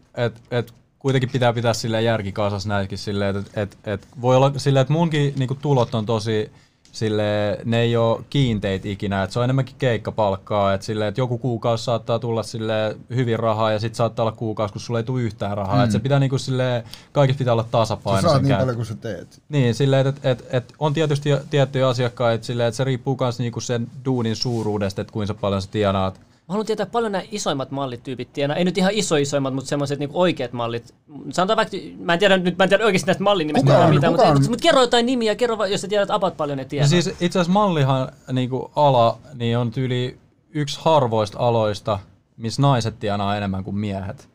et kuitenkin pitää pitää silleen järki kasassa näinkin silleen, että et voi olla silleen, että munkin niinku tulot on tosi silleen, ne ei ole kiinteitä ikinä, että se on enemmänkin keikkapalkkaa, että silleen, että joku kuukausi saattaa tulla silleen hyvin rahaa ja sitten saattaa olla kuukausi, kun sulla ei tule yhtään rahaa, että se pitää niinku silleen, kaikista pitää olla tasapainoisen. Sä saat niin paljon kuin sä teet. Niin, silleen, että on tietysti tiettyjä asiakkaita, silleen, että se riippuu myös niinku sen duunin suuruudesta, että kuinka paljon sä tienaat. Mä haluan tietää, paljon nämä isoimmat mallityypit tienaa. Ei nyt ihan isoimmat, mutta semmoiset niinku oikeat mallit. Sanotaan vaikka, mä en tiedä oikeasti näistä mallinimistä mitään, mutta kerro jotain nimiä, kerro, jos sä tiedät about paljon ne tienaa. No siis itse asiassa mallihan niinku ala niin on tyyli yksi harvoista aloista, missä naiset tienaa enemmän kuin miehet.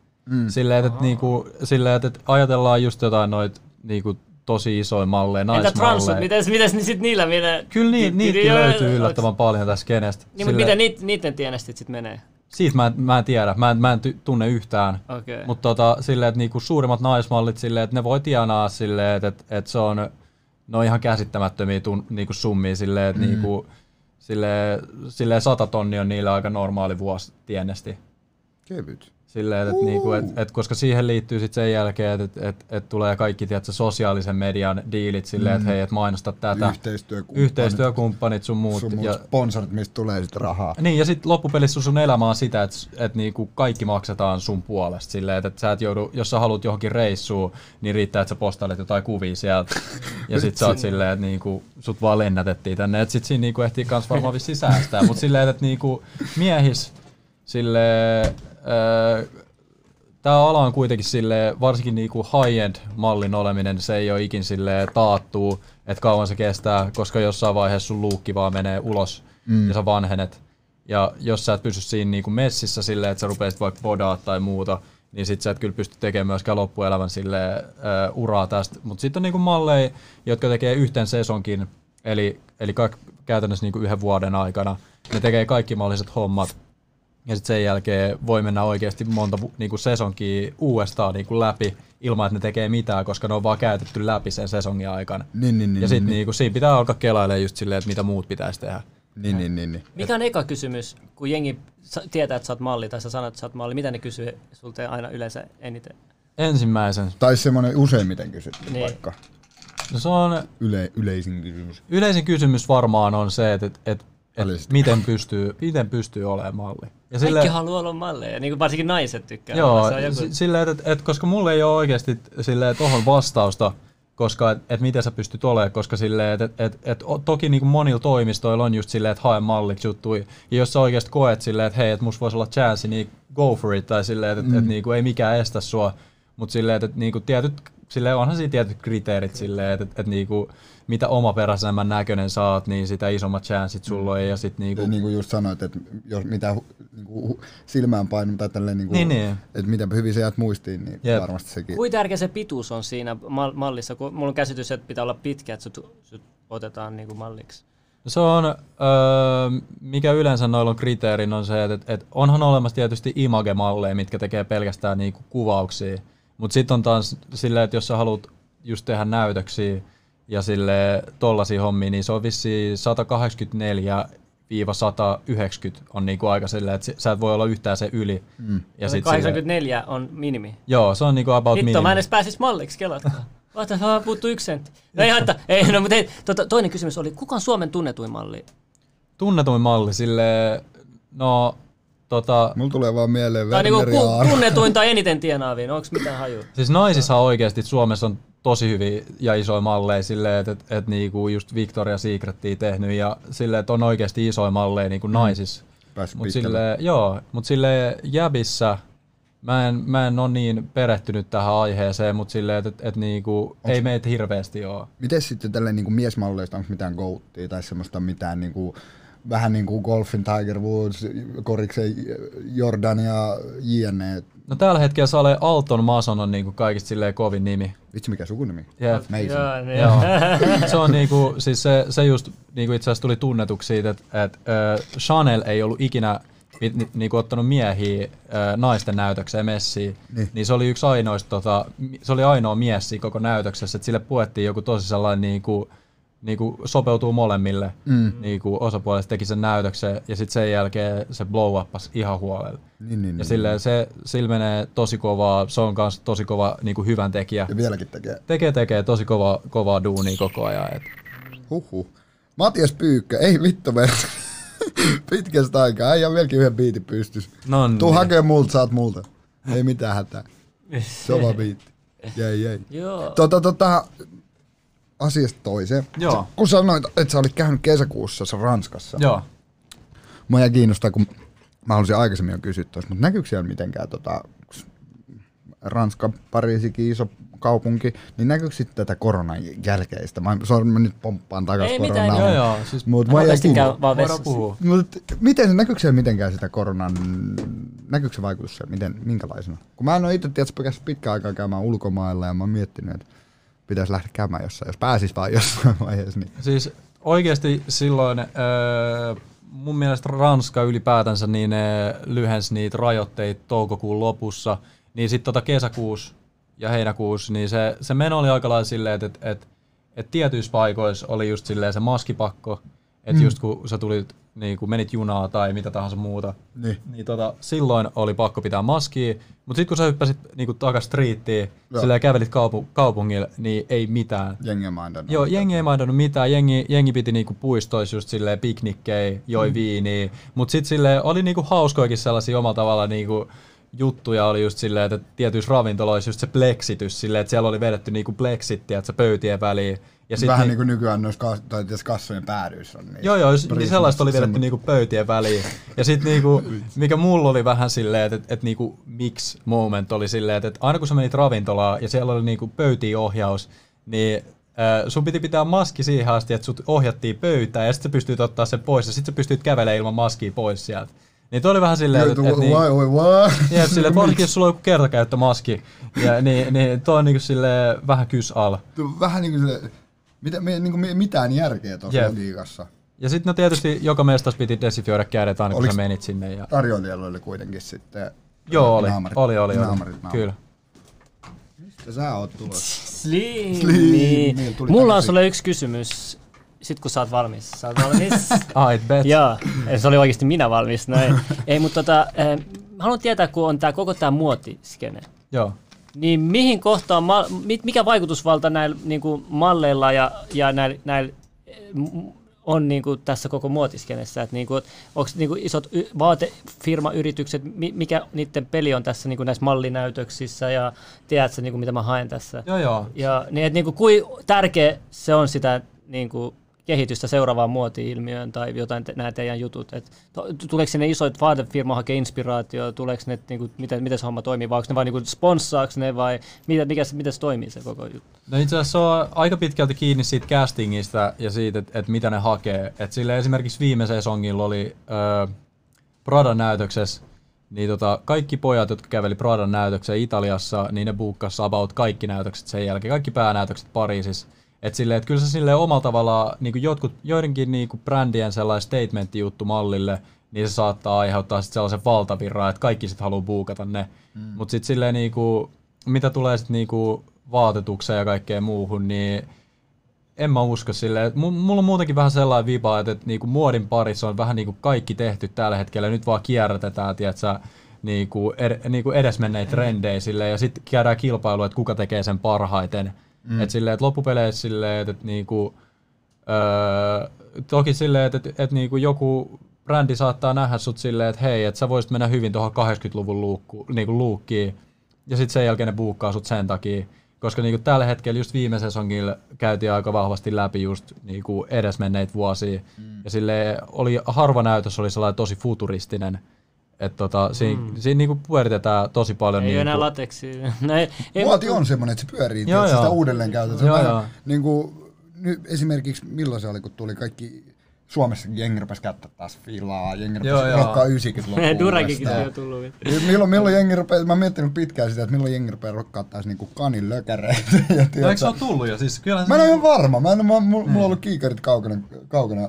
Silleen, että niinku, että ajatellaan just jotain noita niinku, tosi isoja malleja, naismalleja. Entä transut? Mitäs sit niillä menee? Kyllä niitäkin löytyy yllättävän paljon tästä skenestä. Niin, mutta mitä niiden tienestit sit menee? Siitä mä en tiedä. Mä en tunne yhtään. Okay. Mutta silleen, että niinku suurimmat naismallit, silleen, että ne voi tienaa silleen, että se on no ihan käsittämättömiä niinku summia silleen, että niinku, silleen 100 tonnia on niillä aika normaali vuosi tienesti. Kevyt. Silleen, että niinku, et koska siihen liittyy sit sen jälkeen, että et tulee kaikki tiedätkö, sosiaalisen median diilit silleen, että hei, et mainosta tätä. Yhteistyökumppanit sun muut ja sponsorit, mistä tulee sit rahaa. Niin, ja sit loppupelissä sun elämä on sitä, että et niinku kaikki maksetaan sun puolesta. Silleen, että sä et joudu, jos sä haluat johonkin reissuun, niin riittää, että sä postailet jotain kuvia sieltä. Ja sit sä oot silleen, että niinku, sut vaan lennätettiin tänne. Et sit siinä niinku ehtii kans varmaan vissiin säästää. Mut silleen, että niinku, miehis silleen... Tämä ala on kuitenkin sille varsinkin niinku high-end mallin oleminen, se ei ole ikin sille taattuu, että kauan se kestää, koska jossain vaiheessa sun luukki vaan menee ulos ja sä vanhenet. Ja jos sä et pysy siinä niinku messissä silleen, että sä rupeat vaikka bodaa tai muuta, niin sit sä et kyllä pysty tekemään myöskään loppuelämän sille uraa tästä. Mutta sitten on niinku malleja, jotka tekee yhten sesonkin, eli käytännössä niinku yhden vuoden aikana. Ne tekee kaikki malliset hommat. Ja sitten sen jälkeen voi mennä oikeasti monta niinku sesonkia uudestaan niinku läpi ilman, että ne tekee mitään, koska ne on vaan käytetty läpi sen sesongin aikana. Ja sitten niinku, siinä pitää alkaa kelailemaan just silleen, että mitä muut pitäisi tehdä. Mikä on eka kysymys, kun jengi tietää, että sä oot malli tai sä sanot, että sä oot malli, mitä ne kysyy sulta aina yleensä eniten? Ensimmäisen. Tai semmoinen useimmiten kysytty vaikka. No se on... Yleisin kysymys. Yleisin kysymys varmaan on se, että miten pystyy olemaan malli. Ja kaikki haluaa olla malleja, niin kuin varsinkin naiset tykkää. Joo, silleen, että koska mulla ei ole oikeasti tohon vastausta, koska et miten sä pystyt olemaan, koska silleen, et toki niin kuin monilla toimistoilla on just silleen, että hae malliksi juttuja, ja jos sä oikeasti koet silleen, että hei, että musta voisi olla chanssi, niin go for it, tai silleen, että et, niin kuin ei mikään estä sua, mutta silleen, että niin kuin tietyt, silleen, onhan siinä tietyt kriteerit silleen, että niin kuin, mitä omaperäisemmän näköinen saat, niin sitä isommat chanssit sulla on. Ja sit niinku niin kuin just sanoit, että jos mitä niinku silmään painu tai tälleen niinku, niin. Että miten hyvin sä jäät muistiin, niin yep. Varmasti sekin. Kuinka tärkeä se pituus on siinä mallissa? Kun mulla on käsitys, että pitää olla pitkä, että sut otetaan niinku malliksi. Se on, mikä yleensä noilla on kriteerin, on se, että onhan olemassa tietysti image-malleja, mitkä tekee pelkästään niinku kuvauksia. Mutta sitten on taas silleen, että jos sä haluat just tehdä näytöksiä, ja sille tollaisia hommia, niin se on vissiin 184-190 on niinku aika silleen, että sä et voi olla yhtään sen yli. Mm. Ja 84 sille, on minimi? Joo, se on niinku about minimi. Hitto, mä en edes pääsis malliksi, kelatkaa. Vaattaa, puuttuu yksi sentti. No ei haittaa. No, mutta hei, toinen kysymys oli, kuka on Suomen tunnetuin malli? Tunnetuin malli? Silleen, no... mulla tulee vaan mieleen Werner ja Aaro. Tunnetuin tai eniten tienaaviin, onko mitään hajua? Siis naisissa oikeasti Suomessa on tosi hyviä ja isoja malleja, silleen, että et niinku just Victoria Secretia tehnyt ja silleen, että on oikeasti isoja malleja niinku naisissa. Mutta silleen, joo, mut silleen jäbissä, mä en ole niin perehtynyt tähän aiheeseen, mutta silleen, et niinku, ei meitä hirveästi ole. Miten sitten tälleen niinku miesmalleista, onko mitään goattia tai semmoista mitään niinku... Vähän niin kuin golfin Tiger Woods, koriksen Jordan ja JNE. No tällä hetkellä salee Alton Mason on niinku kaikista silleen kovin nimi. Vitsi mikä sukunimi? Yeah. Mason. Joo, joo. Se on niinku, siis se just niinku itse asiassa tuli tunnetuksi siitä, että Chanel ei ollut ikinä niinku ottanut miehiä naisten näytökseen messiin. Niin se oli yksi ainoista, se oli ainoa mies koko näytöksessä, että sille puettiin joku tosi sellainen niinku... Niinku sopeutuu molemmille, niinku osapuolelle teki sen näytöksen ja sitten sen jälkeen se blow-uppasi ihan huolella. Niin, ja silleen se menee tosi kovaa, se on kans tosi kova niinku hyvän tekijä. Ja vieläkin tekee. Tekee tosi kovaa duunia koko ajan. Et. Huhhuh. Matias Pyykkö, ei vittu mennä. Pitkästä aikaa, ei ole vieläkin yhden biitin pystys. Nonni. Tuu hakee multa, saat multa. Ei mitään hätää. Se on vaan biitti. Jei. Joo. Asiasta toiseen. Joo. Kun sanoit, että sä olit käynyt kesäkuussa Ranskassa. Joo. Mua jää kiinnostaa, kun mä halusin aikaisemmin jo kysyä tuossa, mutta näkyykö siellä mitenkään Ranska, Pariisikin, iso kaupunki, niin näkyykö sitten tätä koronan jälkeistä? Mä nyt pomppaan takaisin koronaan. Ei mitään, joo. Siis miten se näkyykö siellä mitenkään sitä koronan, näkyykö se vaikutus siellä, minkälaisena? Kun mä en ole itse tietysti pitkään aikaa käymään ulkomailla ja mä oon miettinyt, että pitäisi lähteä käymään jossain, jos pääsis vaan jossain vaiheessa. Niin. Siis oikeasti silloin mun mielestä Ranska ylipäätänsä niin lyhensi niitä rajoitteita toukokuun lopussa, niin sitten kesäkuussa ja heinäkuussa, niin se meno oli aika lailla silleen, että tietyissä paikoissa oli just silleen se maskipakko, että just kun sä tulit, niin kun menit junaa tai mitä tahansa muuta, niin silloin oli pakko pitää maskia, mutta sitten kun sä hyppäsit niin takas striittiin, silleen kävelit kaupungille, niin ei mitään. Jengi ei maindannut. Joo, jengi ei maindannut mitään, jengi piti niin puistoissa just silleen piknikkejä, joi viiniä, mutta sitten silleen oli niin hauskoikin sellaisia omalla tavalla niin juttuja oli just silleen, että tietyissä ravintoloissa just se pleksitys silleen, että siellä oli vedetty niin pleksittiä, että se pöytien väliin. Ja vähän niin kuin nykyään noissa kassojen päädyissä on. Joo, niin sellaista oli vedetty niinku pöytien väliin. Ja sitten niinku, mikä mulla oli vähän silleen, että niinku mix moment oli silleen, että aina kun sä menit ravintolaan ja siellä oli niinku pöytiin ohjaus, niin sun piti pitää maski siihen asti, että sut ohjattiin pöytään ja sit sä pystyt ottaa sen pois ja sit sä pystyt kävelemään ilman maskia pois sieltä. Niin toi oli vähän silleen, että varsinkin jos sulla on joku kertakäyttömaski, niin toi on niinku silleen vähän kys al. Vähän niinku silleen... Mitään järkeä tuossa logiikassa. Ja sitten no tietysti joka mestas piti desinfioida kädet aina, kun sä menit sinne. Ja... Tarjoilijalla oli kuitenkin sitten... Joo, oli. Naamarit. Oli. Kyllä. Mistä sä oot tulossa? Sliimi. Mulla on sulle yksi kysymys, sit kun sä oot valmis. Sä oot valmis? I bet. Joo, se oli oikeasti minä valmis. Näin. Ei, mutta haluan tietää, kun on koko tää muotiskene. Joo. Niin mihin kohtaan, mikä vaikutusvalta näillä niin kuin malleilla ja näillä on niinku tässä koko muotiskenessä, että niinku, onko niinku isot vaatefirmayritykset, mikä niiden peli on tässä niinku näissä mallinäytöksissä ja tiedätkö niinku mitä mä haen tässä. Joo. Ja niin että niinku kuin tärkeä se on sitä niinku kehitystä seuraavaan muoti-ilmiöön tai jotain nämä teidän jutut. Et tuleeko ne isoit vaatefirma hakee inspiraatioa, tuleeko ne, niinku, miten se homma toimii, vai onko ne vain niinku sponssaaks ne vai miten se toimii se koko juttu? No itse asiassa se on aika pitkälti kiinni siitä castingista ja siitä, että mitä ne hakee. Et sille esimerkiksi viime sesongilla oli Prada-näytöksessä, niin kaikki pojat, jotka käveli Pradan näytöksen Italiassa, niin ne buukkasi about kaikki näytökset sen jälkeen, kaikki päänäytökset Pariisissa. Et kyllä se silleen omalla tavallaan, niinku joidenkin niinku brändien sellainen statement-juttu mallille, niin se saattaa aiheuttaa sit sellaisen valtavirran, että kaikki sit haluaa buukata ne. Mut sit silleen niinku, mitä tulee sit niinku vaatetukseen ja kaikkeen muuhun, niin en mä usko silleen. Mulla on muutenkin vähän sellainen viba, että niinku muodin parissa on vähän niinku kaikki tehty tällä hetkellä, nyt vaan kierrätetään, tietsä, niinku edesmenneitä trendejä silleen, ja sit käydään kilpailua, että kuka tekee sen parhaiten. Et silleen, et loppupeleissä silleen, että niinku, toki silleen, että niinku joku brändi saattaa nähdä sut silleen, että hei, että sä voisit mennä hyvin tuohon 80-luvun luukkiin, ja sitten sen jälkeen ne buukkaa sut sen takia. Koska niinku tällä hetkellä just viime sesongilla käytiin aika vahvasti läpi just niinku edesmenneitä vuosia. Ja silleen, harva näytös oli sellainen tosi futuristinen. Että siinä niinku pyöritetään tosi paljon. Ei niinku enää lateksia. Muoti on semmoinen, että se pyörii, että sitä uudelleen käytetään. Niinku, nyt esimerkiksi milloin se oli, kun tuli kaikki Suomessa jengi rupesi käyttää taas filaa, jengi rupesi rokkaa 90-luvun. Durakikin se on tullut. Milloin jengi rupesi, mä oon miettinyt pitkään sitä, että milloin jengi rupesi rokkaa taas niinku Kanin lökäreitä. No eikö se ole tullut jo? Siis, mä en ole ihan varma, mulla on ollut kiikarit kaukana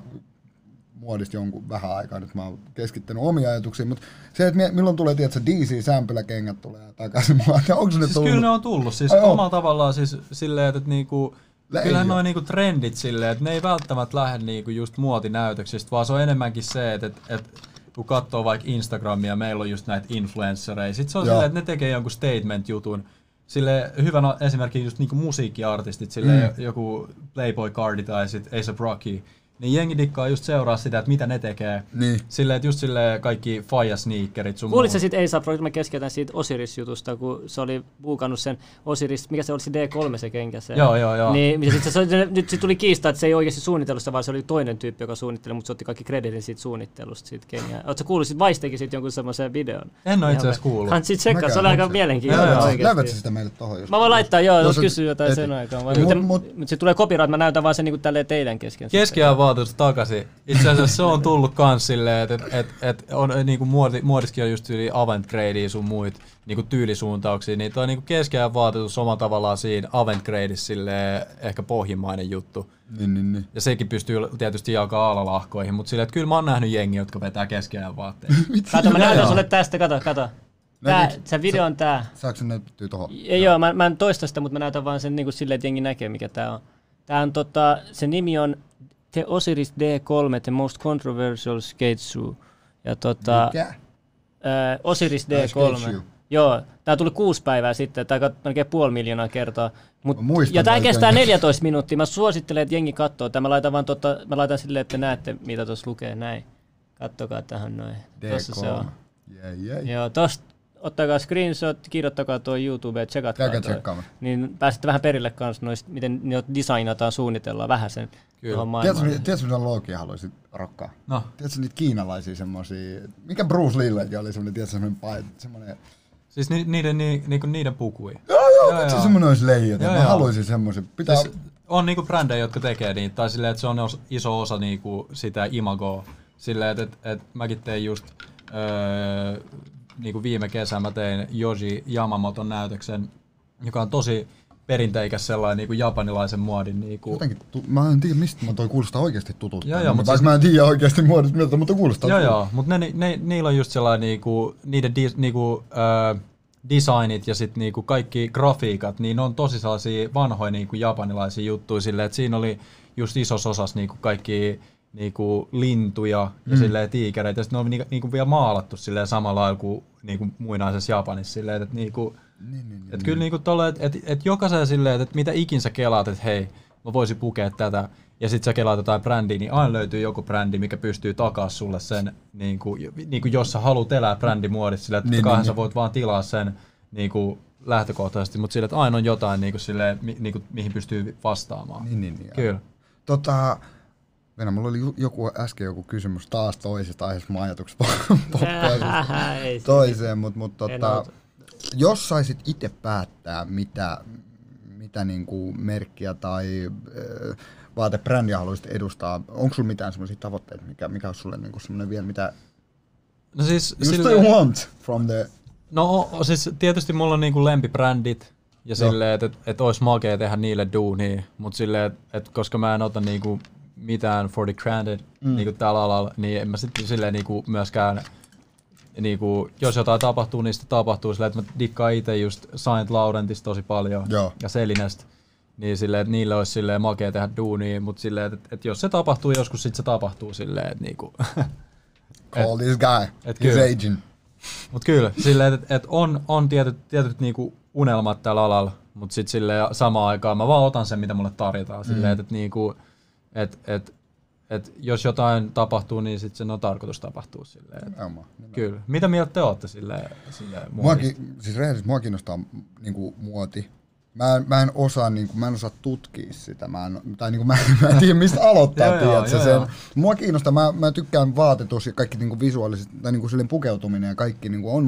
muodista jonkun vähän aikaa, nyt mä oon keskittynyt omia ajatuksiin, mutta se, että milloin tulee, tiedätkö, DC-sämpyläkengät tulee takaisin, onko ne tullut? Kyllä ne on tullut, siis omalla tavallaan siis silleen, että niinku, kyllähän noi niinku trendit silleen, että ne ei välttämättä lähde niinku just muotinäytöksistä, vaan se on enemmänkin se, että kun katsoo vaikka Instagramia, meillä on just näitä influenssereja, sit se on silleen, että ne tekee jonkun statement-jutun, sille hyvänä esimerkiksi just niinku musiikkiartistit, silleen joku Playboy Carti tai sit A$AP Rocky, niin jengi dikkaa just seuraa sitä, että mitä ne tekee. Niin. Silleen, että just silleen kaikki faija-sneakerit sun muuhun. Kuulit sä sit A$AP Rockista, mä keskeytän siitä Osiris-jutusta, kun se oli buukannut sen Osiris, mikä se oli se D3 se kenkä se. Joo. Niin, nyt sit tuli kiistaa, että se ei oikeasti suunnittelusta, vaan se oli toinen tyyppi, joka suunnitteli, mutta se otti kaikki kreditin siitä suunnittelusta siitä kengää. Ootko sä kuullut sit Vaistekin sit jonkun semmoisen videon? En oo itse asiassa kuullut. Kannat sit tsekkaa, se oli aika mielenkiintoinen oikeesti. Lähdätkö sä sitä meille tohon? Mä voin laittaa, joo, jos kysyy jotain sen aikaan. Mutta sit tulee copyright, mä näytän vaan sen niinku tälleen teidän kesken. Takaisin. Itse asiassa se on tullut kans silleen, että on niinku muodiskin on just yli avantgradea sun muit niinku tyylisuuntauksia, niin toi niinku keskiajan vaatetus omalla tavallaan siinä avantgradeissa silleen ehkä pohjimmainen juttu. Niin. Ja sekin pystyy tietysti jakamaan alalahkoihin, mutta silleen, että kyllä mä oon nähnyt jengiä, jotka vetää keskiajan vaatteita. Kato, mä näytän sulle tästä, kato. Se video on tää. Saatko se näytettyä tohon? Joo, mä en toista sitä, mutta mä näytän vaan sen niinku silleen, että jengi näkee mikä tää on. Tää on se nimi on The Osiris D3, The Most Controversial Skate Shoe. Ja Osiris D3. Joo, tää tuli 6 päivää sitten, tää melkein 500 000 kertaa. Ja tää kestää 14 minuuttia. Mä suosittelen, että jengi kattoo. Tää mä laitan silleen, että näette mitä tuossa lukee näin. Kattokaa tähän noin. Tossa se on. Yeah. Joo, tosta ottakaa screenshot, kirjoittakaa tuo YouTubeen, tsekatkaa toi. Niin pääsette vähän perille kanssa noista, miten ne designataan, suunnitellaan vähän sen. Tiedätkö mitä loogia haluaisit rokkaa? No. Tiedätkö niitä kiinalaisia semmosia, mikä Bruce Leellakin oli semmoinen paita, semmoinen. Siis niiden pukui? Joo, semmoinen olisi leijota, mä haluaisin semmoisen. Siis on niinku brändejä, jotka tekee niitä, tai silleen, että se on iso osa niinku sitä imagoa. Silleen, että mäkin tein just niinku viime kesänä mä tein Yoji Yamamoton näytöksen, joka on tosi perinteikäs sellainen niinku japanilaisen muodin niinku. Mä en tiedä mistä mä toi kuulostaa oikeesti tutulta. Mä en tiedä oikeesti muodista miltä, mutta kuulostaa. Joo, mut niillä on just sellainen niinku niiden niinku designit ja sit niinku kaikki grafiikat, niin on tosi sellaisia vanhoja niinku japanilaisia juttuja sille, että siinä oli just isossa osassa niinku kaikki niinku lintuja ja silleen tiikereitä, ja sitten ne on niinku vielä maalattu silleen samalla lailla kuin niinku muinaisessa Japanissa silleen, että niinku, että kyllä niinku tolle, että jokaisen silleen, että mitä ikin sä kelaat, että hei, mä voisin pukea tätä. Ja sit sä kelaat jotain brändiä, niin aina löytyy joku brändi, mikä pystyy takaa sulle sen, niinku jos sä haluat elää brändimuodissa, sillä niin, totta niin, sä voit vaan tilaa sen niinku lähtökohtaisesti, mutta sillä, että aina on jotain niinku sille, mihin pystyy vastaamaan. Niin, kyllä. Venä, mulla oli äsken joku kysymys taas toisesta aiheesta, mun ajatukset toiseen, mutta jos saisit itse päättää, mitä niinku merkkiä tai vaatebrändiä haluaisit edustaa, onko sulla mitään semmoisia tavoitteita, mikä on sulle niinku semmoinen vielä, mitä no siis, want from the... No siis tietysti mulla on niinku lempibrändit ja silleen, että olisi makea tehdä niille duunia, mutta silleen, että koska mä en ota niinku mitään for the granted niinku tällä alalla, niin en mä sitten silleen niinku myöskään niinku, jos jotain tapahtuu, niin sitä tapahtuu silleen, että mä dikkaan itse just Saint Laurentista tosi paljon ja Celinestä, niin silleen, että niille olisi silleen makea tehdä duunia, mutta silleen, että jos se tapahtuu joskus, sit se tapahtuu silleen, että niinku call this guy, he's aging. Mut kyllä, silleen, että on tietyt niinku unelmat tällä alalla, mut sit silleen samaan aikaan mä vaan otan sen, mitä mulle tarjotaan, silleen, että niinku että jos jotain tapahtuu, niin sitten sen on tarkoitus tapahtua silleen. Kyllä. Mitä mieltä te olette silleen muodista? Siis rehellisesti mua kiinnostaa niinku muoti. Mä en osaa tutkia sitä. Mä en tiedä mistä aloittaa, tiedätkö. Mua kiinnostaa, mä tykkään vaatetus ja kaikki niinku visuaaliset tai niinku silleen pukeutuminen ja kaikki niinku on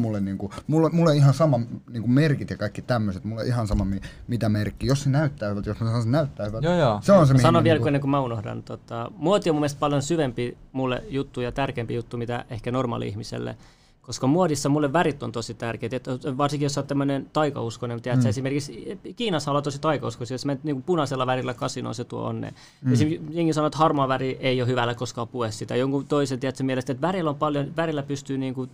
mulle ihan sama niinku merkit ja kaikki tämmöiset. Mulle ihan sama mitä merkki, jos se näyttää hyvältä, jos mä sanon se näyttää hyvältä. Se on se. Sano vielä ennen kuin mä unohdan, muoti on mun mielestä paljon syvempi mulle juttu ja tärkeämpi juttu mitä ehkä normaali ihmiselle. Koska muodissa mulle värit on tosi tärkeitä, varsinkin jos sä oot tämmönen taikauskoinen, tiedätkö, esimerkiksi Kiinassa ollaan tosi taikauskoisia, jos menet niinku punaisella värillä kasinoon, se tuo onnea. Esimerkiksi jengi sanoo, että harmaa väri ei ole hyvällä, koska pue sitä. Jonkun toisen tiedätkö, mielestä, että värillä on paljon, värillä pystyy niinku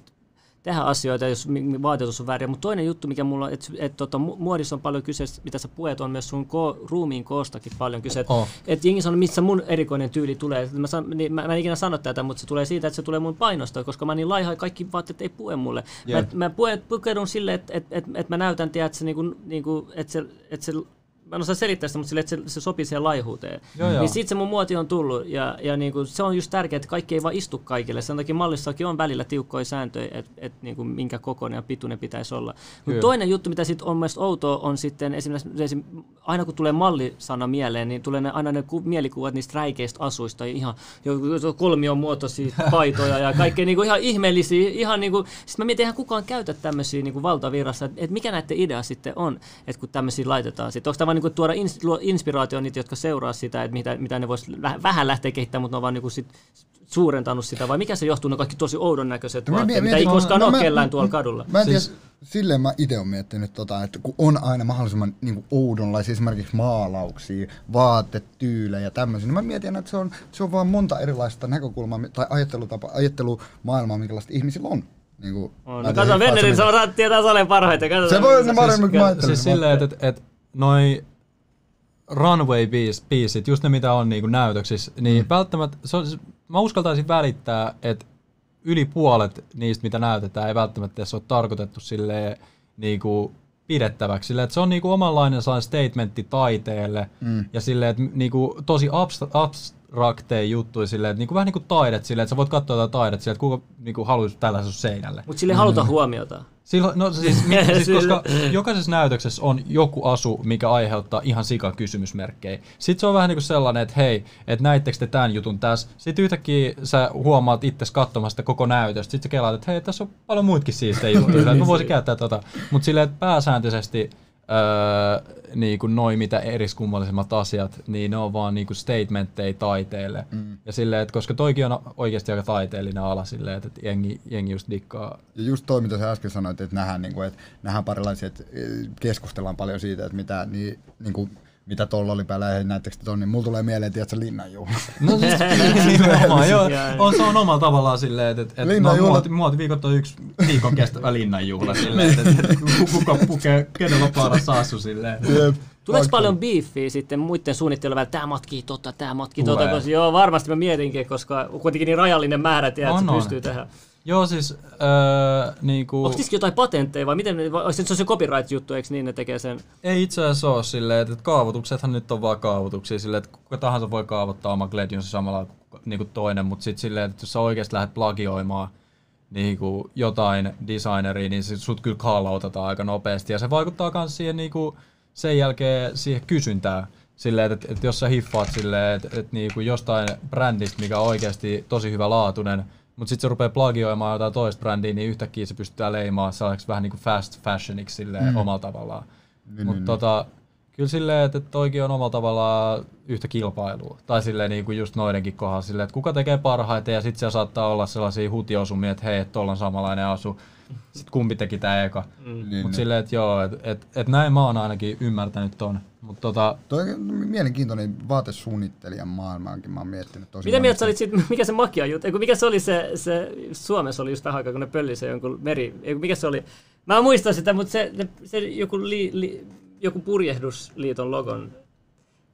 tehdä asioita, jos vaatetus on väriä. Mutta toinen juttu, mikä mulla on, että muodissa on paljon kyse, mitä sä puet, on myös sun ruumiin koostakin paljon kyse. Että jengi sanoo, mistä mun erikoinen tyyli tulee. Mä en ikinä sano tätä, mutta se tulee siitä, että se tulee mun painosta, koska mä niin laiha, kaikki vaatteet ei pue mulle. Yeah. Mä pukeudun silleen, että mä näytän, tiedät, että se mä en osaa selittää sitä, mutta sille, että se sopii siihen laihuuteen. Niin siitä se mun muoti on tullut ja niinku, se on just tärkeää, että kaikki ei vaan istu kaikille. Sen takia mallissakin on välillä tiukkoja sääntöjä, että niinku, minkä kokoinen ja pituinen pitäisi olla. Mut toinen juttu, mitä sit on mielestäni outoa, on sitten esimerkiksi aina kun tulee mallisana mieleen, niin tulee aina ne mielikuvat niistä räikeistä asuista. Ihan kolmion muotoisia paitoja ja kaikkea niinku, ihan ihmeellisiä. Ihan, niinku, sit mä mietin, eihän kukaan käytä tämmöisiä niinku, valtavirrassa, että et mikä näiden idea sitten on, että kun tämmöisiä laitetaan. Sit, niin tuoda inspiraatio niitä, jotka seuraa sitä, että mitä ne vois vähän lähteä kehittämään, mutta ne on vaan niinku sit suurentanut sitä, vai mikä se johtuu, ne kaikki tosi oudon näköiset vaatteet, mitä ei koskaan ole kellään tuolla kadulla. Mä en tiedä, silleen mä itse olen miettinyt, että kun on aina mahdollisimman niinku oudonlaisia esimerkiksi maalauksia, vaatetyylejä, tämmöisiä, niin mä mietin, että se on vaan monta erilaista näkökulmaa tai ajattelumaailmaa, minkälaista ihmisillä on. Niinku, no katso, Wernerin saa tietää Solen parhaiten. Se voi olla paremmin kuin mä ajattelin. Siis silleen, että noi runway-biisit, just ne mitä on niinku näytöksissä, niin välttämättä, mä uskaltaisin välittää, että yli puolet niistä mitä näytetään ei välttämättä se ole tarkoitettu silleen niinku pidettäväksi. Silleen, että se on niinku omanlainen statementti taiteelle ja silleen, että niinku tosi abstrakteja juttuja, silleen, että niinku, vähän niin kuin taidet, silleen, että sä voit katsoa jotain taidet, silleen, että kuka niinku haluaisi tällaisen seinälle. Mutta sille ei haluta huomiota. Siis, koska jokaisessa näytöksessä on joku asu, mikä aiheuttaa ihan sikan kysymysmerkkejä. Sitten se on vähän niin kuin sellainen, että hei, että näittekö te tämän jutun tässä? Sitten yhtäkkiä sä huomaat itsesi katsomasta koko näytöstä. Sitten sä kelaat, että hei, tässä on paljon muitakin siistejä juttuja. Mä voisin käyttää tota. Mutta silleen, että pääsääntöisesti niin kuin noi mitä eriskummallisemmat asiat, niin ne on vaan niin kuin statementteja taiteelle. Ja silleen, että koska toikin on oikeasti aika taiteellinen ala silleen, että jengi just dikkaa. Ja just toi, mitä sä äsken sanoit, että nähdään parilaisia, että keskustellaan paljon siitä, että mitä mitä tuolla oli päällä, ja näettekö te tuon, niin mulla tulee mieleen, tiedätkö, linnanjuhla. No siis joo, se on omalla tavallaan silleen, että muotiviikot on yksi viikon kestävä linnanjuhla, silleen, että kuka pukee, kenellä on paras saasu silleen. Tuleeko paljon biiffiä sitten muiden suunnittelijoiden välillä, että tämä matkii totta, koska joo, varmasti mä mietinkin, koska kuitenkin niin rajallinen määrä, että pystyy tähän. Joo, siis niinku... Onko niissäkin jotain patentteja vai miten? Se on se copyright-juttu, eikö niin ne tekee sen? Ei itse asiassa ole silleen, että kaavoituksethan nyt on vaan kaavoituksia silleen, että kuka tahansa voi kaavoittaa oman kledjunsa samalla niinku toinen, mutta sitten silleen, että jos sä oikeasti lähdet plagioimaan niinku jotain designeria, niin sut kyllä kaalautetaan aika nopeasti ja se vaikuttaa myös siihen niinku sen jälkeen siihen kysyntään. Silleen, että jos sä hiffaat silleen, että niinku jostain brändistä, mikä on oikeasti tosi hyvä laatuinen, mutta sitten se rupeaa plagioimaan jotain toista brändiä, niin yhtäkkiä se pystytään leimaamaan sellaiseksi vähän niin kuin fast fashioniksi silleen omalla tavallaan. Mutta kyllä silleen, että toikin on omalla tavallaan yhtä kilpailua. Tai silleen niin kuin just noidenkin kohdalla silleen, että kuka tekee parhaiten ja sitten siellä saattaa olla sellaisia hutiosumia, että hei, tuolla on samanlainen asu. Sitten kumpi teki tää eka. Mutta silleen, että joo, että näin mä oon ainakin ymmärtänyt ton. Mut toi on mielenkiintoinen vaatesuunnittelijan maailmaankin, mä oon miettinyt tosi. Mitä mieltä sä olit siitä, mikä se makia juttu? Eiku mikä se oli se Suomessa oli just vähän aikaa, kun ne pölli se jonkun meri, eiku mikä se oli? Mä en muista sitä, mutta se joku purjehdusliiton logon.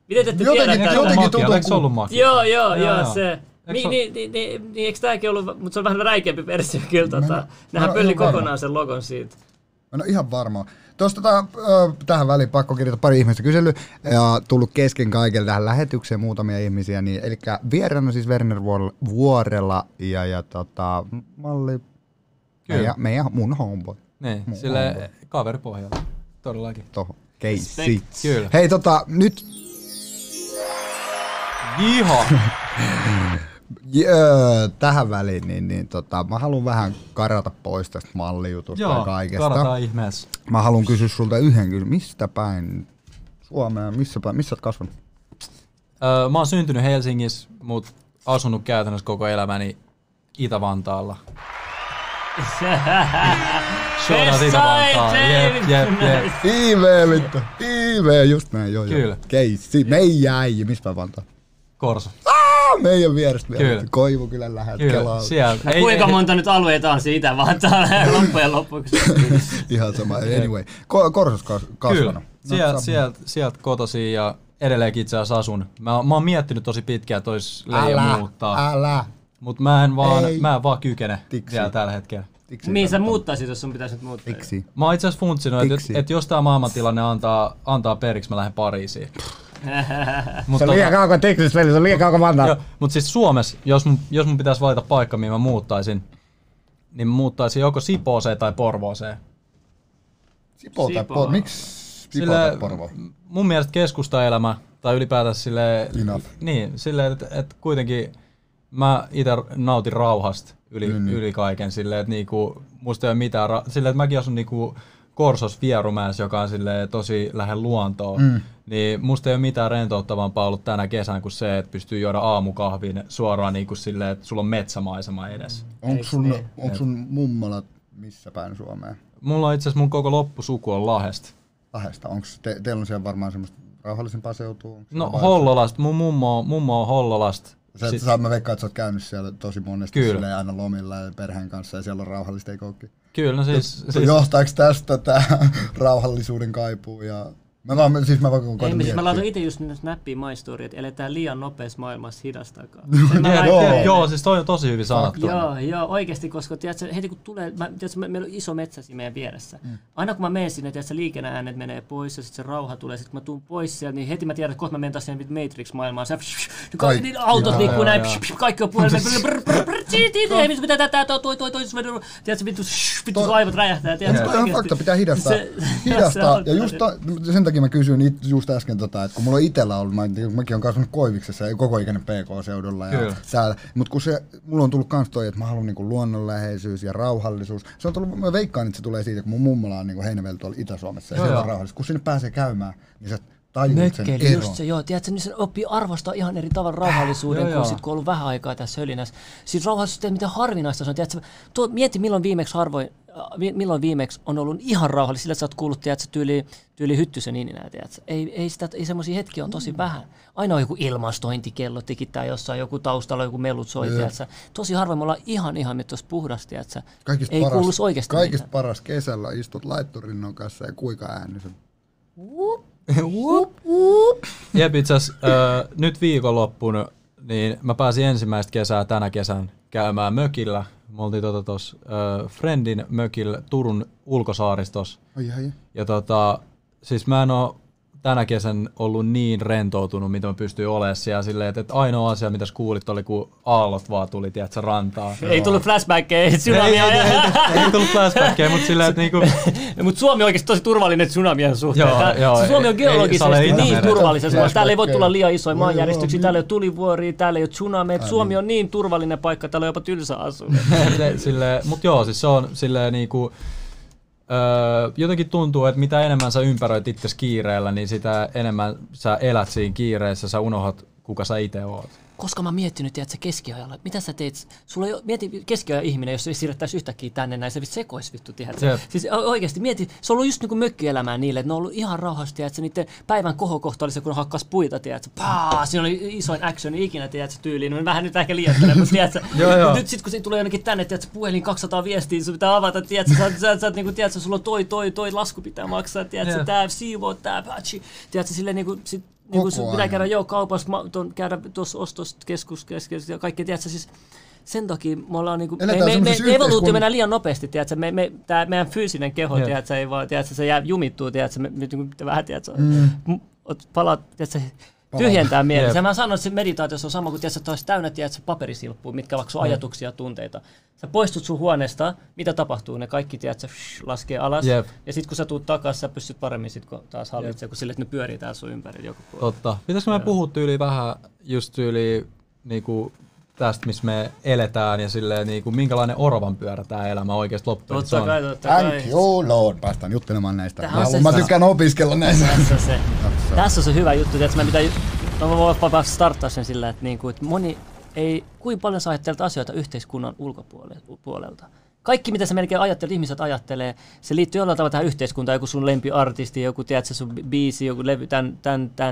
Miten te tiedätte? Jotenkin tuntuu, että se on ollut makia. Joo, se. Niin, eikö tääkin ollut, mutta se on vähän räikeämpi versio kyllä. Nähän pölli kokonaan sen logon siitä. Mä en ole ihan varma. Tuosta tähän väliin pakko kirjoittaa pari ihmistä kysely ja tullut kesken kaiken tähän lähetykseen muutamia ihmisiä. Niin, eli vieraana siis Werner Vuorela ja malli meidän mun homeboy. Niin, sille kaveripohjalla. Todellakin. Toho. Keissi. Kyllä. Hei nyt. Jiha. Tähän väliin, mä haluan vähän karata pois tästä mallijutusta ja kaikesta. Joo, karataan ihmeessä. Mä haluan kysyä sulta yhden kysymyksen. Mistä päin Suomea, missä oot kasvanut? Mä oon syntynyt Helsingissä, mutta asunut käytännössä koko elämäni Itä-Vantaalla. Shout Itä-Vantaa. Jep. IV, just näin, joo. Kyllä. Keissi, meijä äijä, missä päin Vantaa? Korso. Meidän vierestä vielä. Koivukylän lähellä Kelaa. Kuinka monta nyt alueita on siitä Itä-Vantaalla loppujen lopuksi? Ihan sama. Anyway. Korsossa kasvanut. Sieltä kotoisin ja edelleenkin itse asiassa asun. Mä oon miettinyt tosi pitkään, että olisi leijä muuttaa. Älä. Mut mä en vaan kykene vielä tällä hetkellä. Mihin sä muuttaisit, jos sun pitäisi nyt muuttaa? Tiksi. Mä oon itse asiassa funtsinut, että jos tää maailmantilanne antaa periksi, mä lähden Pariisiin. Se on liian kaukaa Texas, veli, se on liian kaukaa Vantaa. Mutta siis Suomessa, jos mun pitäisi valita paikka, mihin mä muuttaisin, niin muuttaisin joko Sipooseen tai Porvooseen. Sipoo. Miksi Sipoo tai Porvo? Mun mielestä keskustaelämä, tai ylipäätään silleen, että kuitenkin mä itse nautin rauhasta yli kaiken, silleen, että niinku, musta ei ole mitään, silleen, että mäkin asun niinku Korsos Vierumäessä, joka on tosi lähellä luontoa, niin musta ei ole mitään rentouttavampaa ollut tänä kesänä kuin se, että pystyy juoda aamukahvin suoraan niin kuin silleen, että sulla on metsämaisema edes. Onko sun mummolat missä päin Suomea? Mulla on itse asiassa mun koko loppusuku on Lahdesta. Lahdesta? Teillä on siellä varmaan semmoista rauhallisempaa seutua? No Hollolasta. Mun mummo on Hollolasta. Mä veikkaan, että sä oot käynyt siellä tosi monesti silleen, aina lomilla ja perheen kanssa ja siellä on rauhallista eikokki. Kyllä, no siis... Johtaako tästä tää rauhallisuuden kaipuu ja... Mä laitoin itse just näppiä My Story, että eletään liian nopeassa maailmassa hidastakaan. Joo, siis toi on tosi hyvin sanottu. Joo, oikeesti, koska tiiätkö, heti kun tulee, meillä on iso metsä siinä meidän vieressä. Aina kun mä menen sinne, tiiätkö, liikenneäänet menee pois ja sitten se rauha tulee. Sitten kun mä tuun pois sieltä, niin heti mä tiedän, että kohta mä menen taas siihen Matrix-maailmaan. Kaikki autot liikkuu näin, kaikki on puhelin. Mitä pitää tätä, toi. Tiiätkö, vittu aivot räjähtää. Toi on fakta, pitää hidastaa. Ja just sen takia mä kysyin just äsken, että kun mulla on itsellä ollut, mäkin olen kasvanut Koiviksessa ja koko ikäinen PK-seudulla ja täällä, mutta kun mulla on tullut kans toi, että mä haluan niinku luonnonläheisyys ja rauhallisuus. Se on tullut, mä veikkaan, että se tulee siitä, kun mun mummola on niinku Heinävellä tuolla Itä-Suomessa ja se on rauhallisuus. Kun sinne pääsee käymään, niin sä tajuut sen eron. Just se, joo. Tiedätkö, niin sen oppii arvostaa ihan eri tavalla rauhallisuuden kuin sit, kun on ollut vähän aikaa tässä hölinässä. Siis rauhallisuus ei mitään harvinaista. Mieti, milloin viimeksi on ollut ihan rauhallista, sillä sä oot kuullut tyyli Hyttysen ininää, tiedätkö? Ei semmoisia hetkiä on tosi vähän. Aina on joku ilmastointikello tikittää jossain, joku taustalla joku mellut soi, tiedätkö? Tosi harvoin me ollaan ihan tuossa puhdasta, tiedätkö? Ei kuuluisi oikeasti mitään. Kaikista paras kesällä istut laittorinnon kanssa ja kuika ääni sen. Jep, itse asiassa nyt viikonloppuna, niin mä pääsin ensimmäistä kesää tänä kesän käymään mökillä. kun me oltiin tuossa Friendin mökillä Turun ulkosaaristossa. Ja siis mä en oo tänä kesän ollut niin rentoutunut, mitä mä pystyin olemaan siellä silleen, että ainoa asia, mitä kuulit, oli kun aallot vaan tuli, tiedätkö, rantaa. Ei tullut flashbackkejä, tsunamia. Ei tullut flashbackkejä, mutta silleen, että niinku... Mutta Suomi on oikeasti tosi turvallinen tsunamien suhteen. Suomi on geologisesti niin turvallinen. Täällä ei voi tulla liian isoja maanjäristyksiä, täällä ei ole tulivuoria, täällä ei ole tsunamia. Suomi on niin turvallinen paikka, täällä on jopa tylsä asua. Mutta joo, siis se on silleen niinku... jotenkin tuntuu, että mitä enemmän sä ympäröit itsesi kiireellä, niin sitä enemmän sä elät siinä kiireessä, sä unohdat, kuka sä itse oot. Koska mä oon miettinyt, että keskiajalla, mitä sä teit, sulla ei mieti keskiajan ihminen, jos se siirrettäisiin yhtäkkiä tänne näin, se sekoisi vittu, tiedätkö? Siis oikeasti mieti, se on ollut just niinku mökkielämää niille, että ne on ollut ihan rauhassa, tiedätkö, niiden päivän kohokohta oli se, kun ne hakkas puita, tiedätkö, paa, siinä oli isoin action ikinä, tiedätkö, tyyliin, no vähän nyt ehkä liioittelen, mutta tiedätkö, nyt sit kun se tulee jonnekin tänne, tiedätkö, puhelin 200 viestiä, sun pitää avata, tiedätkö, sä niinku, tiedätkö, sulla on toi, lasku pitää maksaa, tiedätkö, tää siivoo, tää patchi, tiedätkö, silleen niinku, sit, niin kuin pitää käydä kaupassa, käydä tuossa ostoskeskus ja kaikkea, tiedätkö, siis sen takia me ollaan niinku, me evoluutio mennään liian nopeasti, tiedätkö, tää meidän fyysinen keho, tiedätkö, ei vaan, tiedätkö, se jää jumittuu, tiedätkö, me nyt niinku vähän, tiedätkö, palaat, tiedätkö, tyhjentää mielessä. Mä sanon, että se meditaatio on sama kuin, tiedätkö, että olisi täynnä, tiedätkö, paperisilppua, mitkä vaikka sun ajatuksia ja tunteita. Sä poistut sun huoneesta, mitä tapahtuu, ne kaikki, tiedätkö, laskee alas. Ja sit kun sä tuut takas, sä pystyt paremmin sit taas hallitsemaan, kun sille, että ne pyörii täällä sun ympärillä joku puolella. Totta. Pitäisikö me puhua tyyliin vähän just tyyliin niinku tästä, missä me eletään ja silleen niinku, minkälainen oravanpyörä tää elämä oikeesti loppuun. Totta kai. Thank you Lord, päästään juttelemaan näistä. Mä tykkään opiskella näistä. Tässä on se hyvä juttu, että mä voin starttaa sen sillä, että niinku, et moni ei kuinka paljon sä ajattelet asioita yhteiskunnan ulkopuolelta. Kaikki mitä sä melkein ajattelet, ihmiset ajattelee, se liittyy jollain tavalla tähän yhteiskuntaan, joku sun lempiartisti, joku tiedät sä sun biisi, joku levy, tän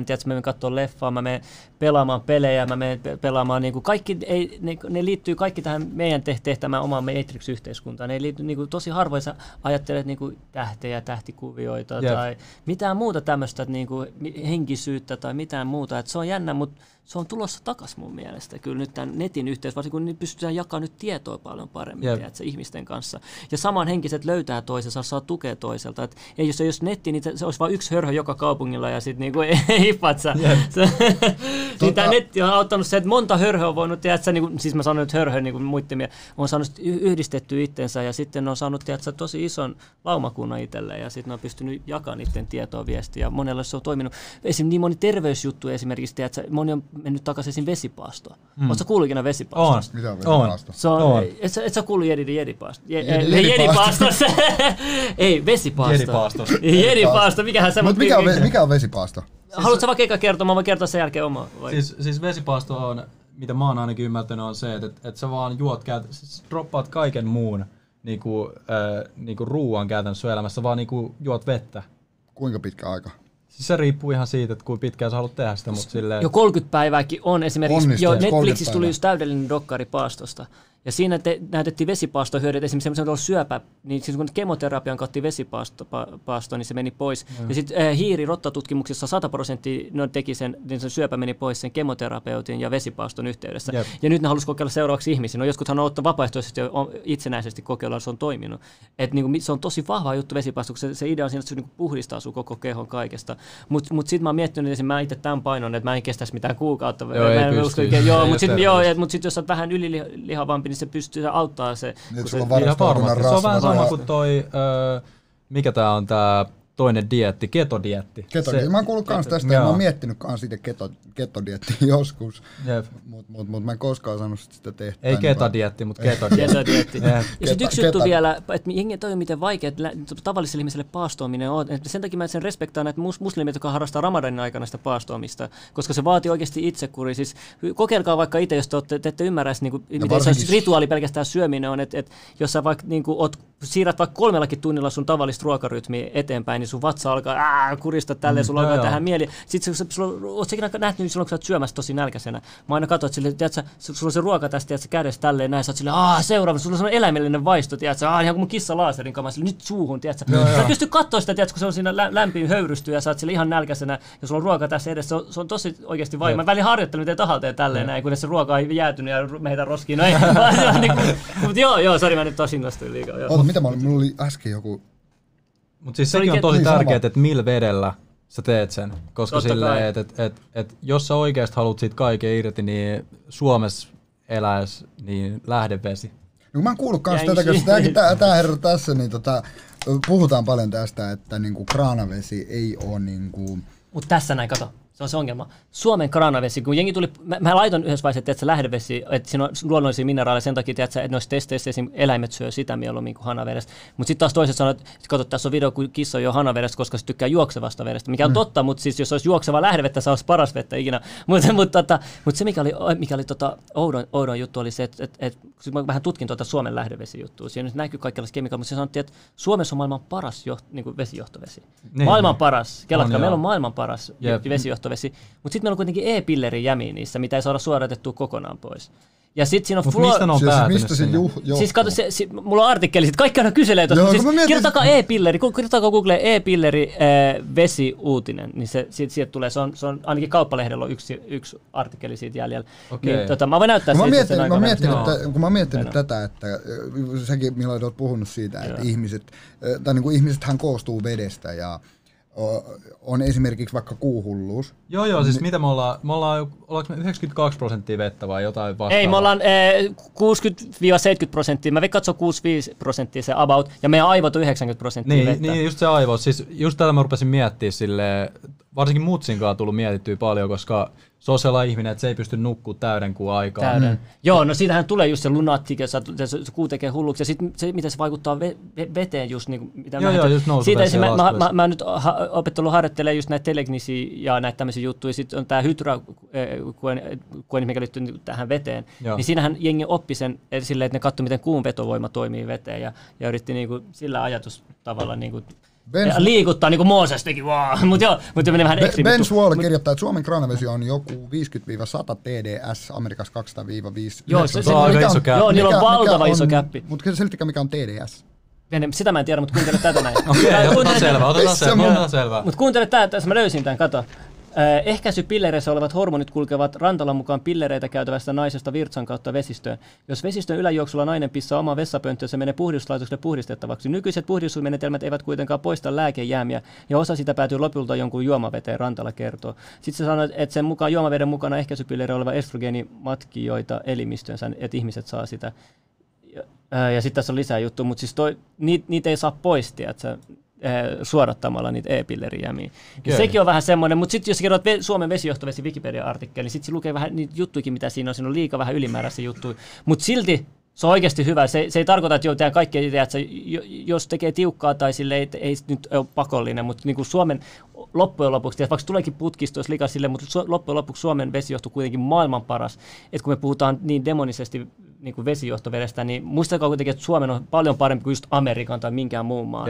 tiedät sä, mä menen katsomaan leffaa, mä menen pelaamaan pelejä, mä menen pelaamaan niinku kaikki ei, ne liittyy kaikki tähän meidän tehtämään omaan Matrix-yhteiskuntaan. Ne liittyy niinku tosi harvoin sä ajattelet niinku tähtejä, tähtikuvioita tai mitään muuta tämmöistä niinku henkisyyttä tai mitään muuta, et se on jännä, mut se on tulossa takas mun mielestä. Kyllä nyt tämän netin yhteys, varsinkin kun pystytään jakamaan nyt tietoa paljon paremmin tiedätkö, ihmisten kanssa. Ja samanhenkiset löytää toisensa, saa tukea toiselta. Et ei, jos ei olisi netti, niin se olisi vain yksi hörhö joka kaupungilla ja sitten niinku, ei patsa. Tämä netti on auttanut se, että monta hörhöä on voinut, tiedätkö, niin kuin, siis mä sanon nyt hörhö, niin kuin muittimia, on saanut yhdistettyä itsensä ja sitten on saanut tiedätkö, tosi ison laumakunnan itselleen ja sitten on pystynyt jakamaan niiden tietoa viestiä. Monella se on toiminut. Esimerkiksi niin moni terveysjuttu esimerkiksi, tiedätkö, moni on mennyt takaisin vesipaastoon. Oletko kuullut ikinä vesipaastosta? Mitä vesipaastosta? Et sä kuullut jedipaastosta? Ei, vesipaasto. Jedipaasto, mikähän sä... Mutta mikä on vesipaasto? Haluatko vaikka eka kertoa? Mä voin kertoa sen jälkeen omaa. Siis vesipaasto on, mitä mä oon ainakin ymmärtänyt, on se, että sä vaan juot, siis droppaat kaiken muun niinku ruuan käytännössä elämässä, vaan niinku juot vettä. Kuinka pitkä aika? Siis se riippuu ihan siitä, että kuinka pitkään sä haluat tehdä sitä, mutta silleen... Jo 30 päivääkin on esimerkiksi. Netflixissä tuli just täydellinen dokkari paastosta. Ja siinä näytettiin vesipaastohyödyt, esimerkiksi semmoisen on syöpä, niin siis kun kemoterapian kautta vesipaasto, niin se meni pois. Ja sitten hiirirottatutkimuksessa 100% ne teki sen, niin sen syöpä meni pois sen kemoterapeutin ja vesipaaston yhteydessä. Ja nyt ne halusivat kokeilla seuraavaksi ihmisiä. No jotkuthan on ottanut vapaaehtoisesti ja itsenäisesti kokeilla, se on toiminut. Et niinku, se on tosi vahva juttu vesipaasto, kun se idea on siinä, että se niinku puhdistaa sun koko kehon kaikesta. Mutta sitten mä oon miettinyt, että mä itse tämän painon, että mä en kestäisi mitään kuukautta. Mutta sitten jos sä oot vähän ylilihavampi, niin se pystyy auttamaan se. Niin, se on vähän sama kuin toi, mikä tää on tää toinen dieetti, ketodieetti. Mä oon kuullut kans tästä, ja mä oon miettinyt kans itse ketodieettiä joskus, mut mä en koskaan saanut sitä tehtyä. Ei ketodieetti, mut ketodieetti. Ja sit yksi juttu vielä, että jengi toi miten vaikea tavalliselle ihmiselle paastoaminen on. Sen takia mä sen respektaan näitä muslimit, jotka harrastaa Ramadanin aikana sitä paastoamista, koska se vaatii oikeesti itsekuri. Siis kokeilkaa vaikka itse, jos te ette ymmärrä, miten se rituaali pelkästään syöminen on, että jos sä vaikka oot kun siirrät vaikka 3 tunnilla sun tavallista ruokarytmiä eteenpäin, niin sun vatsa alkaa kurista tälleen, sulla alkaa tehdä mieli. Sitten sulla, oot sekin nähnyt silloin, kun sä oot syömässä tosi nälkäisenä. Mä aina katsoin, että silleen, tiiätkö, sulla on se ruoka tästä, tiiätkö, kädessä tälleen näin, sä oot silleen, seuraava, sulla on sellainen eläimellinen vaisto, tiiätkö, ihan kuin mun kissa laaserin kamaa, nyt suuhun, tiiätkö. Sä et pysty katsoa sitä, tiiätkö, kun se on siinä lämpiin höyrystyä ja sä oot silleen ihan nälkäisenä ja sulla on ruoka tässä edessä, se on tosi oikeasti vaikea. Mä välillä harjoittelen miten tahalta ja tälleen näin, kunnes se ruoka ei jäätynyt ja me heitän roskiin. No ei, mutta joo, sori, mä nyt taas innostuin liikaa. Mitä mä olin? Mulla oli äsken joku... Mutta siis sekin on tosi tärkeää, että millä vedellä sä teet sen. Koska silleen, että jos sä oikeasti haluat siitä kaiken irti, niin Suomessa eläis niin lähdevesi. No mä oon kuullut kans tätä, koska tää herra tässä, niin puhutaan paljon tästä, että niinku kraanavesi ei oo niinku... Mut tässä näin, kato. Se on se ongelma. Suomen kraanavesi, kun jengi tuli, mä laitan yhdessä vaiheessa, että lähdevesi, että siinä on luonnollisia mineraaleja, sen takia, että noissa testeissä eläimet syö sitä mieluummin kuin hanavedestä. Mutta sitten taas toiset sanoo, että kato, tässä on video, kun kissa jo hanavedestä, koska se tykkää juoksevasta vedestä, mikä on totta, mutta siis jos olisi juokseva lähdevettä, se olisi paras vettä ikinä. Mutta se, mikä oli oudon juttu, oli se, että mä vähän tutkin Suomen lähdevesijuttua. Siinä nyt näkyy kaikenlaista kemikaalia, mutta se sanottiin, että Suomessa on maailman paras vesijohtovesi. Maailman paras. Kelatkaa, meillä on maailman paras vesijohtovesi. Mutta sitten meillä on kuitenkin e-pilleri jämiä niissä, mitä ei saada suodatettua kokonaan pois. Ja sit siinä on mistä ne on päätynyt? Siis kato, mulla on artikkeli, kaikki aina kyselee tuosta. Siis kirjoittakaa e-pilleri, kirjoittakaa Googleen e-pilleri vesiuutinen, niin siitä tulee, se on ainakin Kauppalehdellä on yksi artikkeli siitä jäljellä. Okay. Niin, mä voin näyttää siitä. Kun mä oon miettinyt tätä, että säkin milloin olet puhunut siitä, että ihmisethän koostuu vedestä ja... on esimerkiksi vaikka kuuhulluus. Joo, siis mitä me ollaan ollaanko me 92% vettä vai jotain vastaavaa? Ei, me ollaan 60-70%, mä veikkaan, että se on 65% se about, ja meidän aivot on 90% vettä. Niin, just se aivot, siis just tällä mä rupesin miettimään silleen, varsinkin mutsinkaan on tullut mietittyä paljon, koska se on sellainen ihminen, että se ei pysty nukkumaan täyden kuin aikaan. Joo, no siitähän tulee just se lunatik, ja se kuu tekee hulluksi, ja sitten se, miten se vaikuttaa veteen just niin kuin... Just nousuvesi ja laskuvesi. Mä nyt opettelun harjoittelen just näitä teleknisiä ja näitä tämmöisiä juttuja, sitten on tää hydra, mikä liittyy tähän veteen, niin siinähän jengi oppi sen silleen, että ne katsoi, miten kuun vetovoima toimii veteen, ja yritti niin kuin sillä ajatustavalla... Niin kuin liikuttaa niinku Mooses teki vaan. Mut menee vähän eksyy. Ben Swall kirjoittaa, että Suomen kraanavesi on joku 50-100 TDS, Amerikassa 200-5. Joo, se on iso niillä on valtava iso käppi. Mut kyllä selittikää, mikä on TDS. Sitä mä en tiedä, mut kuuntele tätä näin. Otetaan selvä. Mut kuuntele tätä, mä löysin tän, kato. Ehkäisypillereissä olevat hormonit kulkevat rantalan mukaan pillereitä käytävästä naisesta virtsan kautta vesistöön. Jos vesistön yläjuoksulla nainen pissaa oman vessapönttöön, se menee puhdistuslaitokselle puhdistettavaksi. Nykyiset puhdistusmenetelmät eivät kuitenkaan poista lääkejäämiä, ja osa sitä päätyy lopulta jonkun juomaveteen, Rantala kertoo. Sitten se sanoo, että sen mukaan juomaveden mukana ehkäisypillereissä oleva estrogeeni matkijoita elimistöönsä, että ihmiset saa sitä. Ja sitten tässä on lisää juttu, mutta siis niitä ei saa pois, tiedätkö? Suodattamalla niitä e-pillerijämiä. Sekin on vähän semmoinen, mutta sitten jos sä kerrot Suomen vesijohtovesi Wikipedia-artikkeli, niin sitten se lukee vähän niitä juttuikin, mitä siinä on liikaa vähän ylimääräisiä juttuja. Mutta silti se on oikeasti hyvä. Se ei tarkoita, että tehdään kaikkea ideaa, että jos tekee tiukkaa tai sille ei nyt ole pakollinen, mutta niin kuin Suomen loppujen lopuksi, vaikka tuleekin putkisto, jos liikaa sille, mutta loppujen lopuksi Suomen vesijohto kuitenkin maailman paras. Että kun me puhutaan niin demonisesti niin kuin vesijohtovedestä, niin muistakaa kuitenkin, että Suomen on paljon parempi kuin just Amerikan tai minkään muun maan.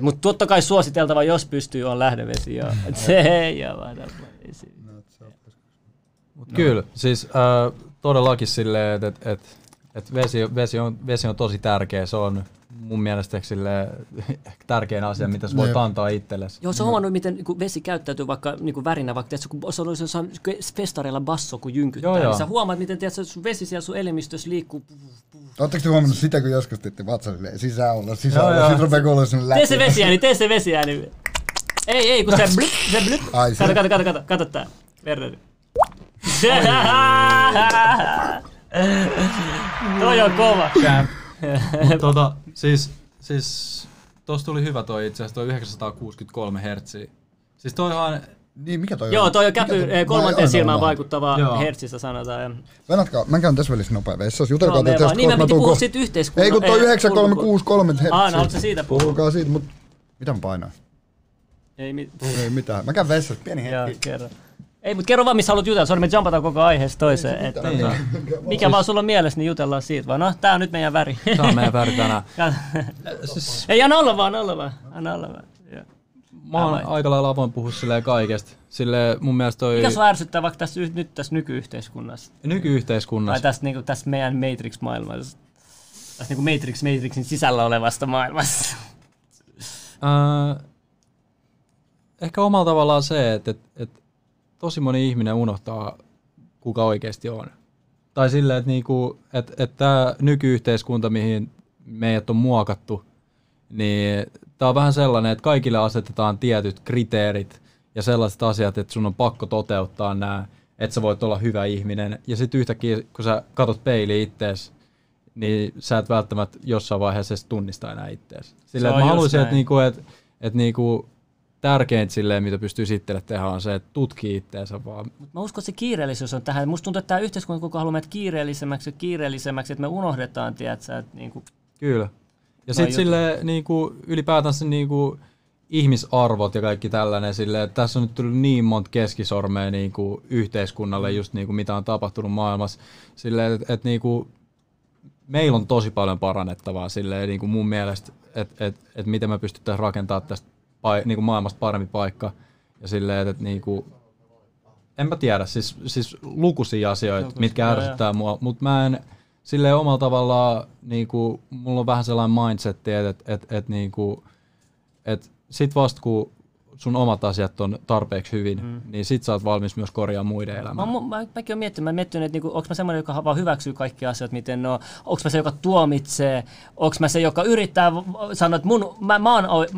Mutta totta kai suositeltava, jos pystyy, on lähdevesi. Se ei ole vaan vesi. Kyllä, siis todellakin silleen, että vesi on tosi tärkeä, se on mun mielestä tärkein asia, mitä sä voit antaa itsellesi. Joo, se on huomannut, miten vesi käyttäytyy vaikka niin värinä, vaikka se on jossain festareilla basso, kun jynkyttää. Niin sä huomaat, miten sun vesi siellä sun elimistössä liikkuu. Oletteko te huomannut sitä, kun joskus teette vatsalle sisäulla, sit rupeaa kuulla sinne läpi. Tee se vesiääni. Ei, kun se blip. Kato tää. Verran. Toi on kova. Mut siis tossa tuli hyvä toi itse asiassa, toi 963 hertsiä. Siis toihan... Niin, mikä toi on? Joo, toi on käpy kolmanteen silmään vaikuttavaa hertsissä sanotaan. Venätkää, mä käyn tässä välissä nopea vessassa. Jutelkaa tästä kohta. Niin, mä piti puhua siitä yhteiskunnan. Ei kun toi 963 hertsiä. No ootko sä siitä puhunut? Puhukaa siitä, mut mitä mä painoin? Ei mitään. Mä käyn vessassa, pieni hetki. Joo, kerran. Ei, mutta kerro vaan, missä haluat jutella. Sori, me jumpataan koko aiheesta toiseen. Mikä vaan sulla on mielessä, niin jutellaan siitä vaan. No, tää on nyt meidän väri. Tää on meidän väri tänään. Ei, anna olla vaan, anna olla vaan. Mä oon aika lailla avoin puhua silleen kaikesta. Silleen mun mielestä toi... Mikä sua ärsyttää vaikka tässä, nyt tässä nykyyhteiskunnassa? Nykyyhteiskunnassa? Tai tässä, niin kuin, tässä meidän Matrix-maailmassa. Tässä niin kuin Matrixin sisällä olevasta maailmassa. Ehkä omalla tavallaan se, että tosi moni ihminen unohtaa, kuka oikeasti on. Tai silleen, että niinku, et tämä nykyyhteiskunta, mihin meidät on muokattu, niin tämä on vähän sellainen, että kaikille asetetaan tietyt kriteerit ja sellaiset asiat, että sun on pakko toteuttaa nämä, että sä voit olla hyvä ihminen. Ja sitten yhtäkkiä, kun sä katot peiliin ittees, niin sä et välttämättä jossain vaiheessa tunnista enää ittees. Silleen, että mä haluaisin, että niinku, et tärkeintä silleen, mitä pystyy sitten tehdä, on se, että tutkii itteensä vaan. Mut mä uskon, että se kiireellisyys on tähän. Musta tuntuu, että tämä yhteiskunnan koko haluaa meitä kiireellisemmäksi, että me unohdetaan, tiedätkö, että niinku... Kyllä. Ja sitten silleen niinku, ylipäätänsä niinku, ihmisarvot ja kaikki tällainen silleen, tässä on nyt tullut niin monta keskisormea niinku, yhteiskunnalle, just niinku, mitä on tapahtunut maailmassa. Silleen, että et, niinku, meillä on tosi paljon parannettavaa silleen, niinku, mun mielestä, että et miten me pystytään rakentamaan tästä niinku maailmasta parempi paikka ja silleen, että niinku, en mä tiedä, siis lukuisia asioita, mitkä ärsyttää mua, mutta mä en silleen omalla tavallaan, niinku, mulla on vähän sellainen mindset, että sit vasta kun sun omat asiat on tarpeeksi hyvin, niin sit sä oot valmis myös korjaamaan muiden elämää. Mäkin olen miettinyt, että niinku, onko mä semmoinen, joka vaan hyväksyy kaikki asiat, miten ne on, onko mä se, joka tuomitsee, onko mä se, joka yrittää sanoa, että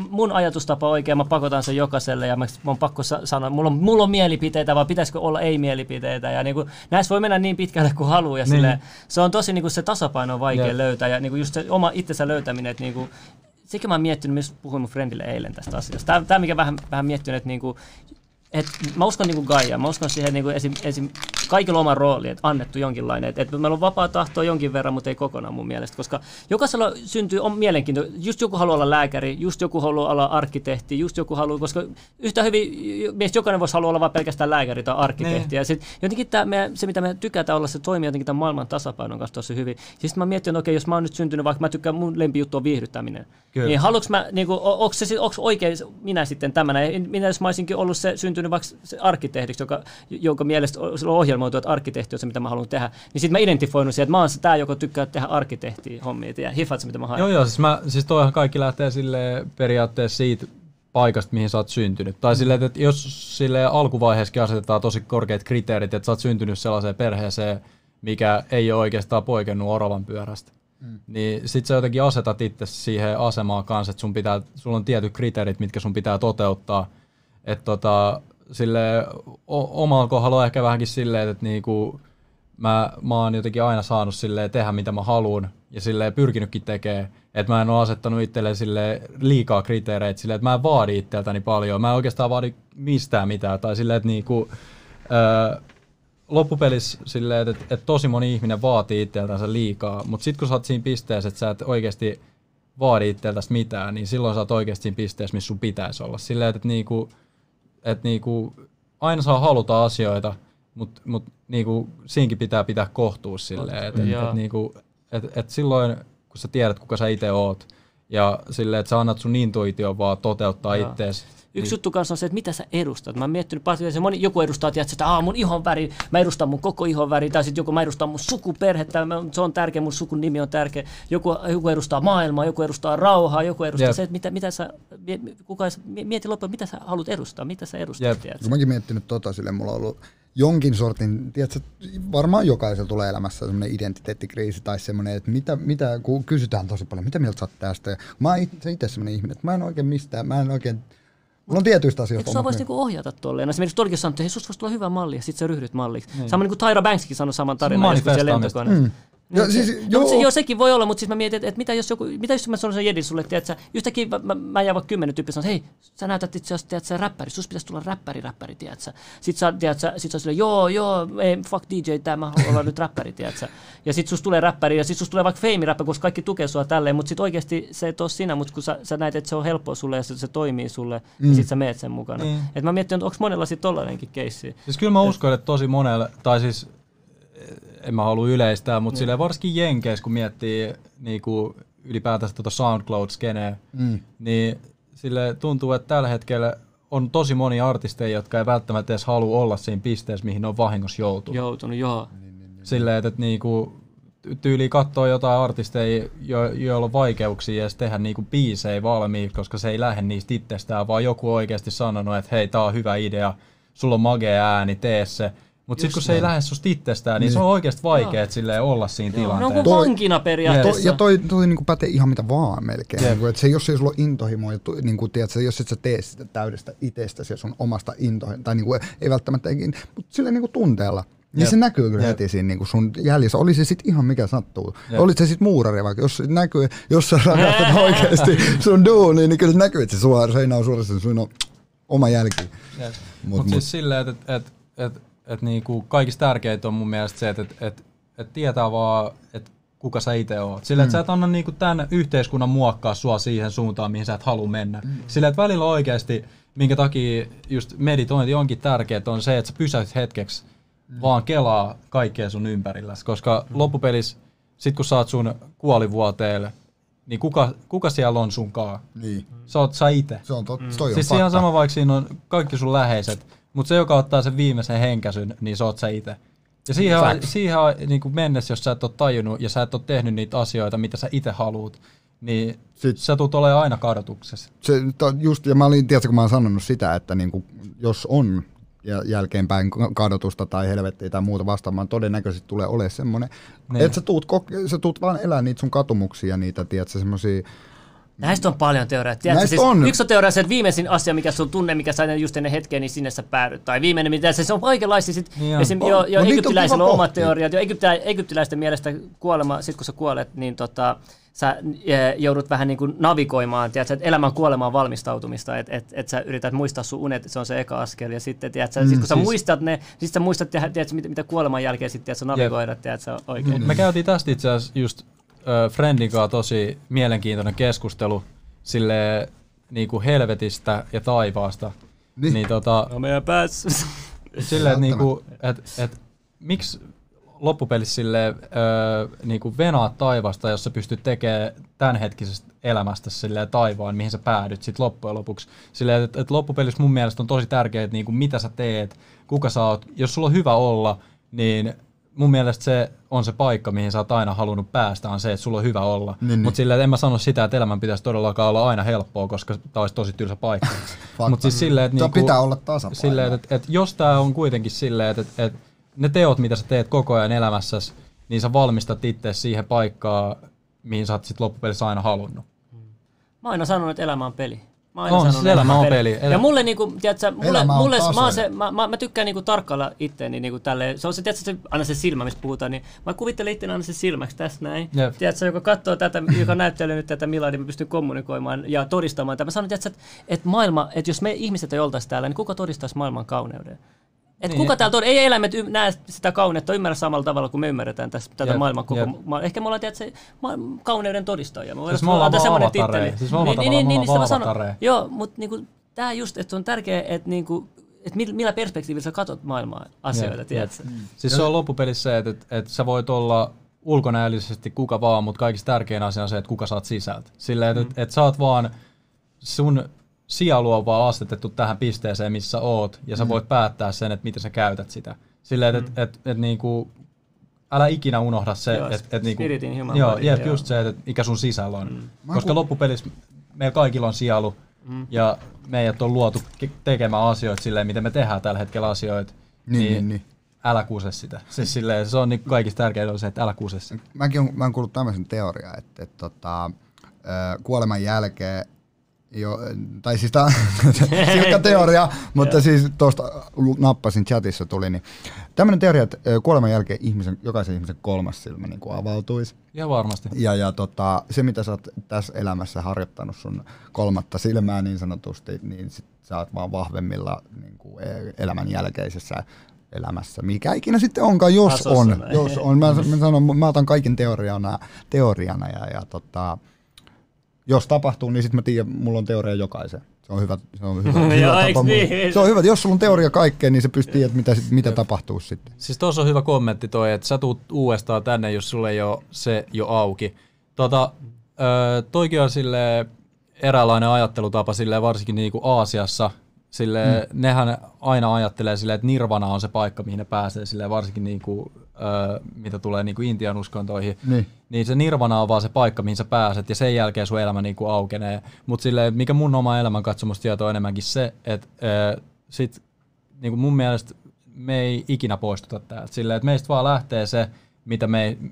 mun ajatustapa on oikein, mä pakotan sen jokaiselle ja mä on pakko sanoa, mulla on mielipiteitä, vaan pitäisikö olla ei-mielipiteitä. Ja niinku, näissä voi mennä niin pitkälle kuin haluaa. Niin. Se on tosi, niinku, se tasapaino on vaikea löytää ja niinku, just se oma itsensä löytäminen, että niinku, sekä mä oon miettinyt, myös puhuin mun friendille eilen tästä asiasta. Tää mikä vähän miettinyt, että niinku, mä uskon niinku Gaia, mä uskon siihen niinku esim kaikilla oman rooli, että annettu jonkinlainen, että meillä on vapaa tahtoa jonkin verran, mutta ei kokonaan mun mielestä, koska jokaisella syntyy on mielenkiinto, just joku haluaa olla lääkäri, just joku haluaa olla arkkitehti, just joku haluaa, koska yhtä hyvin meistä jokainen voisi haluaa olla vain pelkästään lääkäri tai arkkitehti. Ja sit jotenkin se mitä me tykätään olla, se toimii jotenkin tämän maailman tasapainon kanssa tosi hyvin. Siis mä mietin, että okei, jos mä oon nyt syntynyt, vaikka mä tykkään, mun lempijuttu on viihdyttäminen. Kyllä. Niin haluaks mä niinku, onko oikein minä sitten tämänä, minä jos mä olisinkin ollut se syntynyt vaikka se arkkitehdiksi, jonka mielestä ohjelmoitu, että arkkitehti on se, mitä mä haluan tehdä, niin sitten mä identifoinut siihen, että mä oon se tää, joka tykkää tehdä arkkitehtiä hommia ja hiffat se, mitä mä haen. Joo, siis toihan kaikki lähtee sille periaatteessa siitä paikasta, mihin sä oot syntynyt. Tai silleen, että jos sille alkuvaiheessakin asetetaan tosi korkeat kriteerit, että sä oot syntynyt sellaiseen perheeseen, mikä ei ole oikeastaan poikennut oravan pyörästä, niin sit sä jotenkin asetat itse siihen asemaan kanssa, että sulla on tietyt kriteerit, mitkä sun pitää toteuttaa. Että silleen omalla kohdalla ehkä vähänkin silleen, että niinku, mä oon jotenkin aina saanut silleen tehdä mitä mä haluun ja silleen pyrkinytkin tekemään. Että mä en oo asettanut itselleen silleen liikaa kriteereitä silleen, että mä en vaadi itseltäni paljon. Mä en oikeastaan vaadi mistään mitään. Tai silleen, että niinku, loppupelissä silleen, että tosi moni ihminen vaatii itseltänsä liikaa. Mutta sit kun sä oot siinä pisteessä, että sä et oikeesti vaadi itseltäsi mitään, niin silloin sä oot oikeesti siinä pisteessä, missä sun pitäisi olla. Silleen, että niinku, aina saa haluta asioita, mut niinku, siinkin pitää pitää kohtuus silleen, että silloin kun sä tiedät kuka sä itse oot ja silleen, että sä annat sun intuition vaan toteuttaa ittees. Yksi juttu kanssa on se, että mitä sä edustat. Mä oon miettinyt paljon, että joku edustaa, tiedätkö, että mun ihon väri, mä edustan mun koko ihon väri, tai sitten joku mä edustan mun sukuperhettä, se on tärkeä, mun sukun nimi on tärkeä. Joku edustaa maailmaa, joku edustaa rauhaa, joku edustaa se, että mitä sä, mieti loppuun, mitä sä haluat edustaa, mitä sä edustat, tiedätkö. Mäkin miettinyt sille, mulla on ollut jonkin sortin, tiedätkö, varmaan jokaisella tulee elämässä semmoinen identiteettikriisi tai semmoinen, että mitä kun kysytään tosi paljon, mitä mieltä sä oot tästä. Mä oon itse semmoinen ihminen, että mä en oikein mistään, mulla on tietyistä asioista. Sä voisit niinku ohjata tolleen. No, esimerkiksi Tolkien sanoi, että hei, susta voisi tulla hyvä malli ja sit sä ryhdyt malliksi. Sama niin kuin Tyra Bankskin sanoi saman tarinan joskus siellä lentokoneessa. No, siis, joo. No, joo, sekin voi olla, mutta siis mä mietin, että mitä jos mä sanon sen jedin sulle, tiedätkö, yhtäkkiä mä jään vaikka 10 tyyppiä sanoa, hei, sä näytät itse asiassa, tiedätkö, räppäri, sus pitäisi tulla räppäri, tiedätkö. Sit sä oot silleen, joo, fuck DJ, tää mä haluan olla nyt räppäri, tiedätkö. Ja sit sus tulee räppäri, ja sit sus tulee vaikka fame-räppäri, koska kaikki tukee sua tälleen, mutta sit oikeesti se ei ole sinä, mutta kun sä näet, että se on helppoa sulle ja se toimii sulle, ja sit sä meet sen mukana. Et mä mietin, onko monella sit tollainenkin keissi. Siis kyllä mä uskon, että tosi monella, tai siis en mä halua yleistää, mutta silleen varsinkin Jenkeissä, kun miettii niinku ylipäätänsä tuota SoundCloud-skeneä, niin sille tuntuu, että tällä hetkellä on tosi monia artisteja, jotka ei välttämättä edes halua olla siinä pisteessä, mihin on vahingossa joutunut. Joo. Silleen, että niinku tyyli katsoo jotain artisteja, joilla on vaikeuksia edes tehdä niinku biisejä valmiiksi, koska se ei lähde niistä itsestään, vaan joku oikeasti sanonut, että hei, tää on hyvä idea, sulla on magea ääni, tee se. Mutta sitten kun se ei lähde susta itsestään, niin se on oikeasti vaikea silleen olla siinä tilanteessa. No on vankina periaatteessa. Ja toi niinku pätee ihan mitä vaan melkein. Niinku, että se, jos ei sulla ole intohimoa, niinku, tiedätkö, jos et sä tee sitä täydestä itsestäsi ja sun omasta intohimoa, tai niinku, ei välttämättä, mutta silleen niinku tunteella. Niin se näkyy kyllä heti siinä niin sun jäljessä. Oli se sitten ihan mikä sattuu. Oli se sitten muurari vaikka, jos näkyy, jos sä rakastat oikeasti sun duuni, niin kyllä näkyy, että se suoraan seinä on suorassa, sun on oma jälki. Mutta siis silleen, että et niinku kaikista tärkeintä on mun mielestä se, että et tietää vaan, että kuka sä itse oot. Sillä että sä et anna niinku tän yhteiskunnan muokkaa sua siihen suuntaan, mihin sä et halua mennä. Sillä että välillä oikeasti, minkä takia just meditointi onkin tärkeää, on se, että sä pysäyt hetkeksi vaan kelaa kaikkea sun ympärilläsi. Koska loppupelissä, sit kun sä oot sun kuolivuoteelle, niin kuka siellä on sunkaan? Niin. Sä oot sä itse. Se on totta. Siis ihan sama, vaikka siinä on kaikki sun läheiset. Mutta se, joka ottaa sen viimeisen henkäsyn, niin se oot sä itse. Ja siihen niinku mennessä, jos sä et ole tajunnut ja sä et ole tehnyt niitä asioita, mitä sä itse haluut, niin sä tulet olemaan aina kadotuksessa. Se, just, ja mä olin, tiedätkö, kun mä oon sanonut sitä, että niinku, jos on jälkeenpäin kadotusta tai helvettiä tai muuta vastaamaan, todennäköisesti tulee olemaan semmoinen, että sä tuut vaan elämään niitä sun katumuksia, niitä, tiedätkö, semmoisia. Näistä on paljon teoriaa. Siis yksi on teoria, että viimeisin asia, mikä sun tunne, mikä sä just ennen hetkeä, niin sinne sä päädyt. Tai viimeinen, mitä se on kaikenlaisia. Jo egyptiläisillä on omat teoriat. Jo egyptiläisten mielestä kuolema, sit kun sä kuolet, niin sä joudut vähän niin kuin navigoimaan, tiedät, elämän kuolemaan valmistautumista, että et sä yrität muistaa sun unet, se on se eka askel, ja sitten tiedät, kun sä muistat ne, sit sä muistat, tiedät, mitä kuoleman jälkeen sitten sä navigoidat, tiedät, sä oikein. Me käytiin tästä itse asiassa just friendin kanssa tosi mielenkiintoinen keskustelu sille niinku helvetistä ja taivaasta. Niin no meidän päässä. Sille niinku et miksi loppupelissä sille niinku venaat taivasta, jos sä pystyt tekemään tämänhetkisestä elämästä sille taivaan, mihin sä päädyt sit loppujen lopuksi. Sille et loppupelissä mun mielestä on tosi tärkeää, että niinku mitä sä teet, kuka sä oot, jos sulla on hyvä olla, niin mun mielestä se on se paikka, mihin sä oot aina halunnut päästä, on se, että sulla on hyvä olla. Mutta sillä, että en mä sano sitä, että elämän pitäisi todellakaan olla aina helppoa, koska tää olisi tosi tylsä paikka. Mutta siis silleen, että niinku, pitää olla tasapaino. Silleen, että jos tää on kuitenkin silleen, että ne teot, mitä sä teet koko ajan elämässäsi, niin sä valmistat itse siihen paikkaan, mihin sä oot sit loppupelissä aina halunnut. Mä aina sanonut, että elämä on peli. Elämä on peli. Ja mulle niinku tiedätkö, mulle mä tykkään niinku tarkkailla itteeni niinku tälle. Se on se tiedätkö, se aina se silmä, mistä puhutaan, niin mä kuvittelen itteeni aina se silmäksi tässä näin. Yep. Tiedätkö, joka katsoo tätä, joka näyttelee nyt tätä Miladi, niin mä pystyn kommunikoimaan ja todistamaan tämä. Mä sanon tiedätkö, että maailma, että jos me ihmiset ei oltaisi täällä, niin kuka todistaisi maailman kauneuden? Et niin, kuka täällä on? Ei eläimet näe sitä kauneutta ymmärrä samalla tavalla kuin me ymmärretään tätä maailman koko maailmaa. Ehkä me ollaan tietysti kauneuden todistajia. Me ollaan semmoinen titteli. Siis me ollaan vaavatare. Joo, mutta niinku, tämä just, että on tärkeää, että niinku, et millä perspektiivillä sä katsot maailmaa asioita, tiedätkö? Siis se on loppupelissä se, että sä voit olla ulkonäöllisesti kuka vaan, mutta kaikista tärkein asia on se, että kuka sä oot sisältä. Silleen, että sä oot vaan sun sielu on vaan asetettu tähän pisteeseen, missä oot, ja sä voit päättää sen, että miten sä käytät sitä. Silleen, että niinku, älä ikinä unohda se, että niinku, just se, että mikä sun sisällä on. Koska loppupelissä meillä kaikilla on sielu, ja meidät on luotu tekemään asioita silleen, miten me tehdään tällä hetkellä asioita. Niin. Älä kuse sitä. Siis silleen, se on niinku kaikista tärkeintä se, että älä kuse sitä. Mä oon kuullut tämmöisen teoriaa, että kuoleman jälkeen Joo, tai siis tämä silkka teoria, mutta siis tuosta nappasin chatissa tuli, niin tämmöinen teoria, että kuoleman jälkeen jokaisen ihmisen kolmas silmä niin kuin avautuisi. Ja varmasti. Ja se, mitä sä oot tässä elämässä harjoittanut sun kolmatta silmää niin sanotusti, niin sit sä oot vaan vahvemmilla niin kuin elämän jälkeisessä elämässä, mikä ikinä sitten onkaan, jos on. Mä otan kaiken teoriana ja jos tapahtuu, niin sitten mä tiedän, mulla on teoria jokaisen. Se on hyvä. Jos sulla on teoria kaikkeen, niin se pystyy, että mitä tapahtuu sitten. Siis tuossa on hyvä kommentti toi, että sä tuut uudestaan tänne, jos sulla ei ole se jo auki. Toikin on silleen eräänlainen ajattelutapa, silleen varsinkin niinku Aasiassa. Silleen, nehän aina ajattelee silleen, että nirvana on se paikka, mihin ne pääsee, silleen, varsinkin niinku, mitä tulee niinku Intian uskontoihin. Niin se nirvana on vaan se paikka, mihin sä pääset, ja sen jälkeen sun elämä niinku aukenee. Mutta silleen, mikä mun oma elämän katsomustieto on enemmänkin se, että sit niinku mun mielestä me ei ikinä poistuta täältä. Silleen, että meistä vaan lähtee se,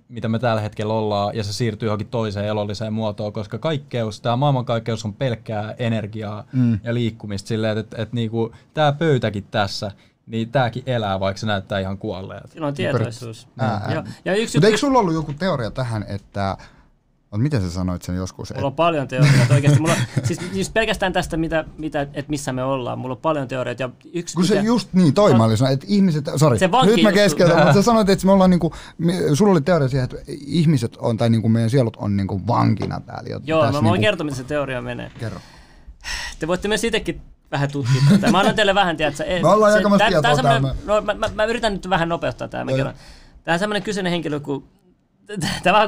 mitä me tällä hetkellä ollaan, ja se siirtyy johonkin toiseen elolliseen muotoon, koska kaikkeus, tämä maailmankaikkeus on pelkkää energiaa ja liikkumista. Silleen, että niinku, tämä pöytäkin tässä, niin tämäkin elää, vaikka se näyttää ihan kuolleelta. Siinä on tietoisuus. Mutta eikö sulla ollut joku teoria tähän, että... Miten sä sanoit sen joskus? Mulla on paljon teorioita oikeasti. Siis pelkästään tästä, että missä me ollaan. Mulla on paljon teorioita. Ja yksi kun se just niin toimallisena, että ihmiset... Sori, nyt mä keskeytän, mutta sä sanoit, että me ollaan niinku... Sulla oli teoria siihen, että ihmiset on, tai niinku meidän sielut on niinku vankina täällä. Joo, mä voin kertoa, miten se teoria menee. Kerro. Te voitte myös itsekin vähän tutkia tätä. Mä annan teille vähän, tiedätkö? Me ollaan jakamassa tietoa täällä. Mä yritän nyt vähän nopeuttaa tää. Tää on semmoinen kyseinen henkilö, kun...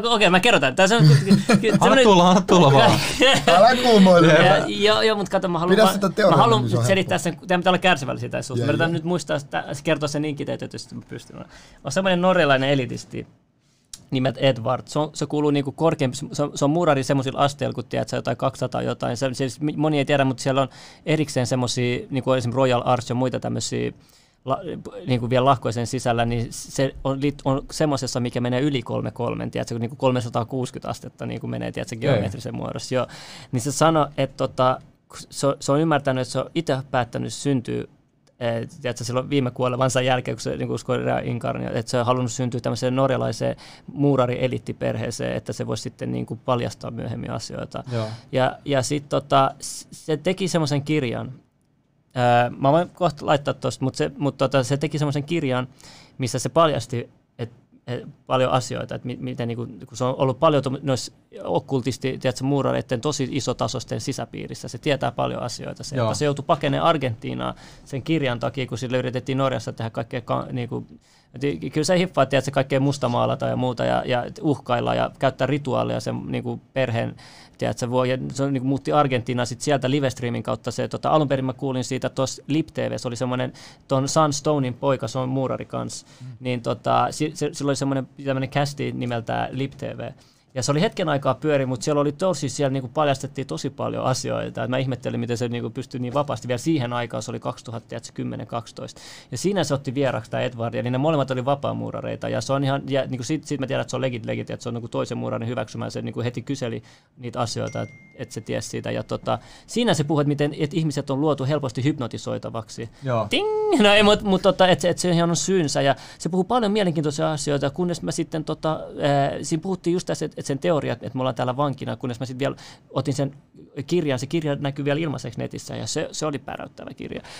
Okei, mä kerrotaan. Anna tulla vaan. Älä kuumoile. Joo, mutta kato, mä haluan selittää sen, teidän pitää olla kärsivällisiä tässä suhteessa. Mä yritän nyt muistaa, kertoa sen niin kiteytetysti, että mä pystyn. On semmoinen norjalainen elitisti nimet Edward. Se kuuluu niinku korkeampi, se on muurari semmoisilla asteilla, kun tiedät, että se on jotain 200 jotain. Moni ei tiedä, mutta siellä on erikseen semmoisia, niinku esimerkiksi Royal Arts ja muita tämmöisiä, niin vielä lahkoisen sisällä, niin se on semmoisessa, mikä menee yli 3,3, tiedätkö, niin kuin 360 astetta niin kuin menee, tiedätkö, geometrisen muodossa. Joo. Niin se sanoi, että se on ymmärtänyt, että se on itse päättänyt syntyä, tiedätkö, silloin viime kuolevansa jälkeen, kun se niin uskoi reinkarnio, että se on halunnut syntyä tämmöiseen norjalaiseen muurari-elittiperheeseen, että se voisi sitten niin kuin paljastaa myöhemmin asioita. Joo. Ja sitten se teki semmoisen kirjan. Mä voin kohta laittaa tuosta, mutta se teki semmoisen kirjan, missä se paljasti paljon asioita, että miten niinku, kun se on ollut paljon noissa okkultisti, muurareiden tosi isotasoisten sisäpiirissä, se tietää paljon asioita. Se joutui pakenemaan Argentiinaan sen kirjan takia, kun sille yritettiin Norjassa tehdä kaikkea, niinku, kyllä se hiffaa, että se kaikkea mustamaalata ja muuta ja uhkailla ja käyttää rituaalia sen niinku, perheen. Se niin muutti Argentiinaan sieltä livestreamin kautta. Alun perin mä kuulin siitä tuossa Lip-TV:ssä, oli semmoinen tuon Sun Stonein poika, se on muurari kanssa, niin sillä oli semmoinen kästi nimeltään Lip-TV. Ja se oli hetken aikaa pyöri, mutta siellä oli siellä niin kuin paljastettiin tosi paljon asioita. Mä ihmettelin, miten se niin kuin pystyi niin vapaasti. Vielä siihen aikaan se oli 2010-2012. Ja siinä se otti vieraksi tämä Edwardia, niin ne molemmat oli vapaamuurareita. Ja se on ihan, ja niin siitä mä tiedän, että se on legit, että se on niin kuin toisen muurarin hyväksymään. Se niin kuin heti kyseli niitä asioita, että se tiesi siitä. Ja siinä se puhui, että ihmiset on luotu helposti hypnotisoitavaksi. Joo. Ting! No ei, mutta että se on syynsä. Ja se puhuu paljon mielenkiintoisia asioita, kunnes mä sitten, siinä puhuttiin just tässä, että sen teoria, että me ollaan täällä vankina, kunnes mä sitten vielä otin sen kirjan. Se kirja näkyy vielä ilmaiseksi netissä, ja se oli päräyttävä kirja.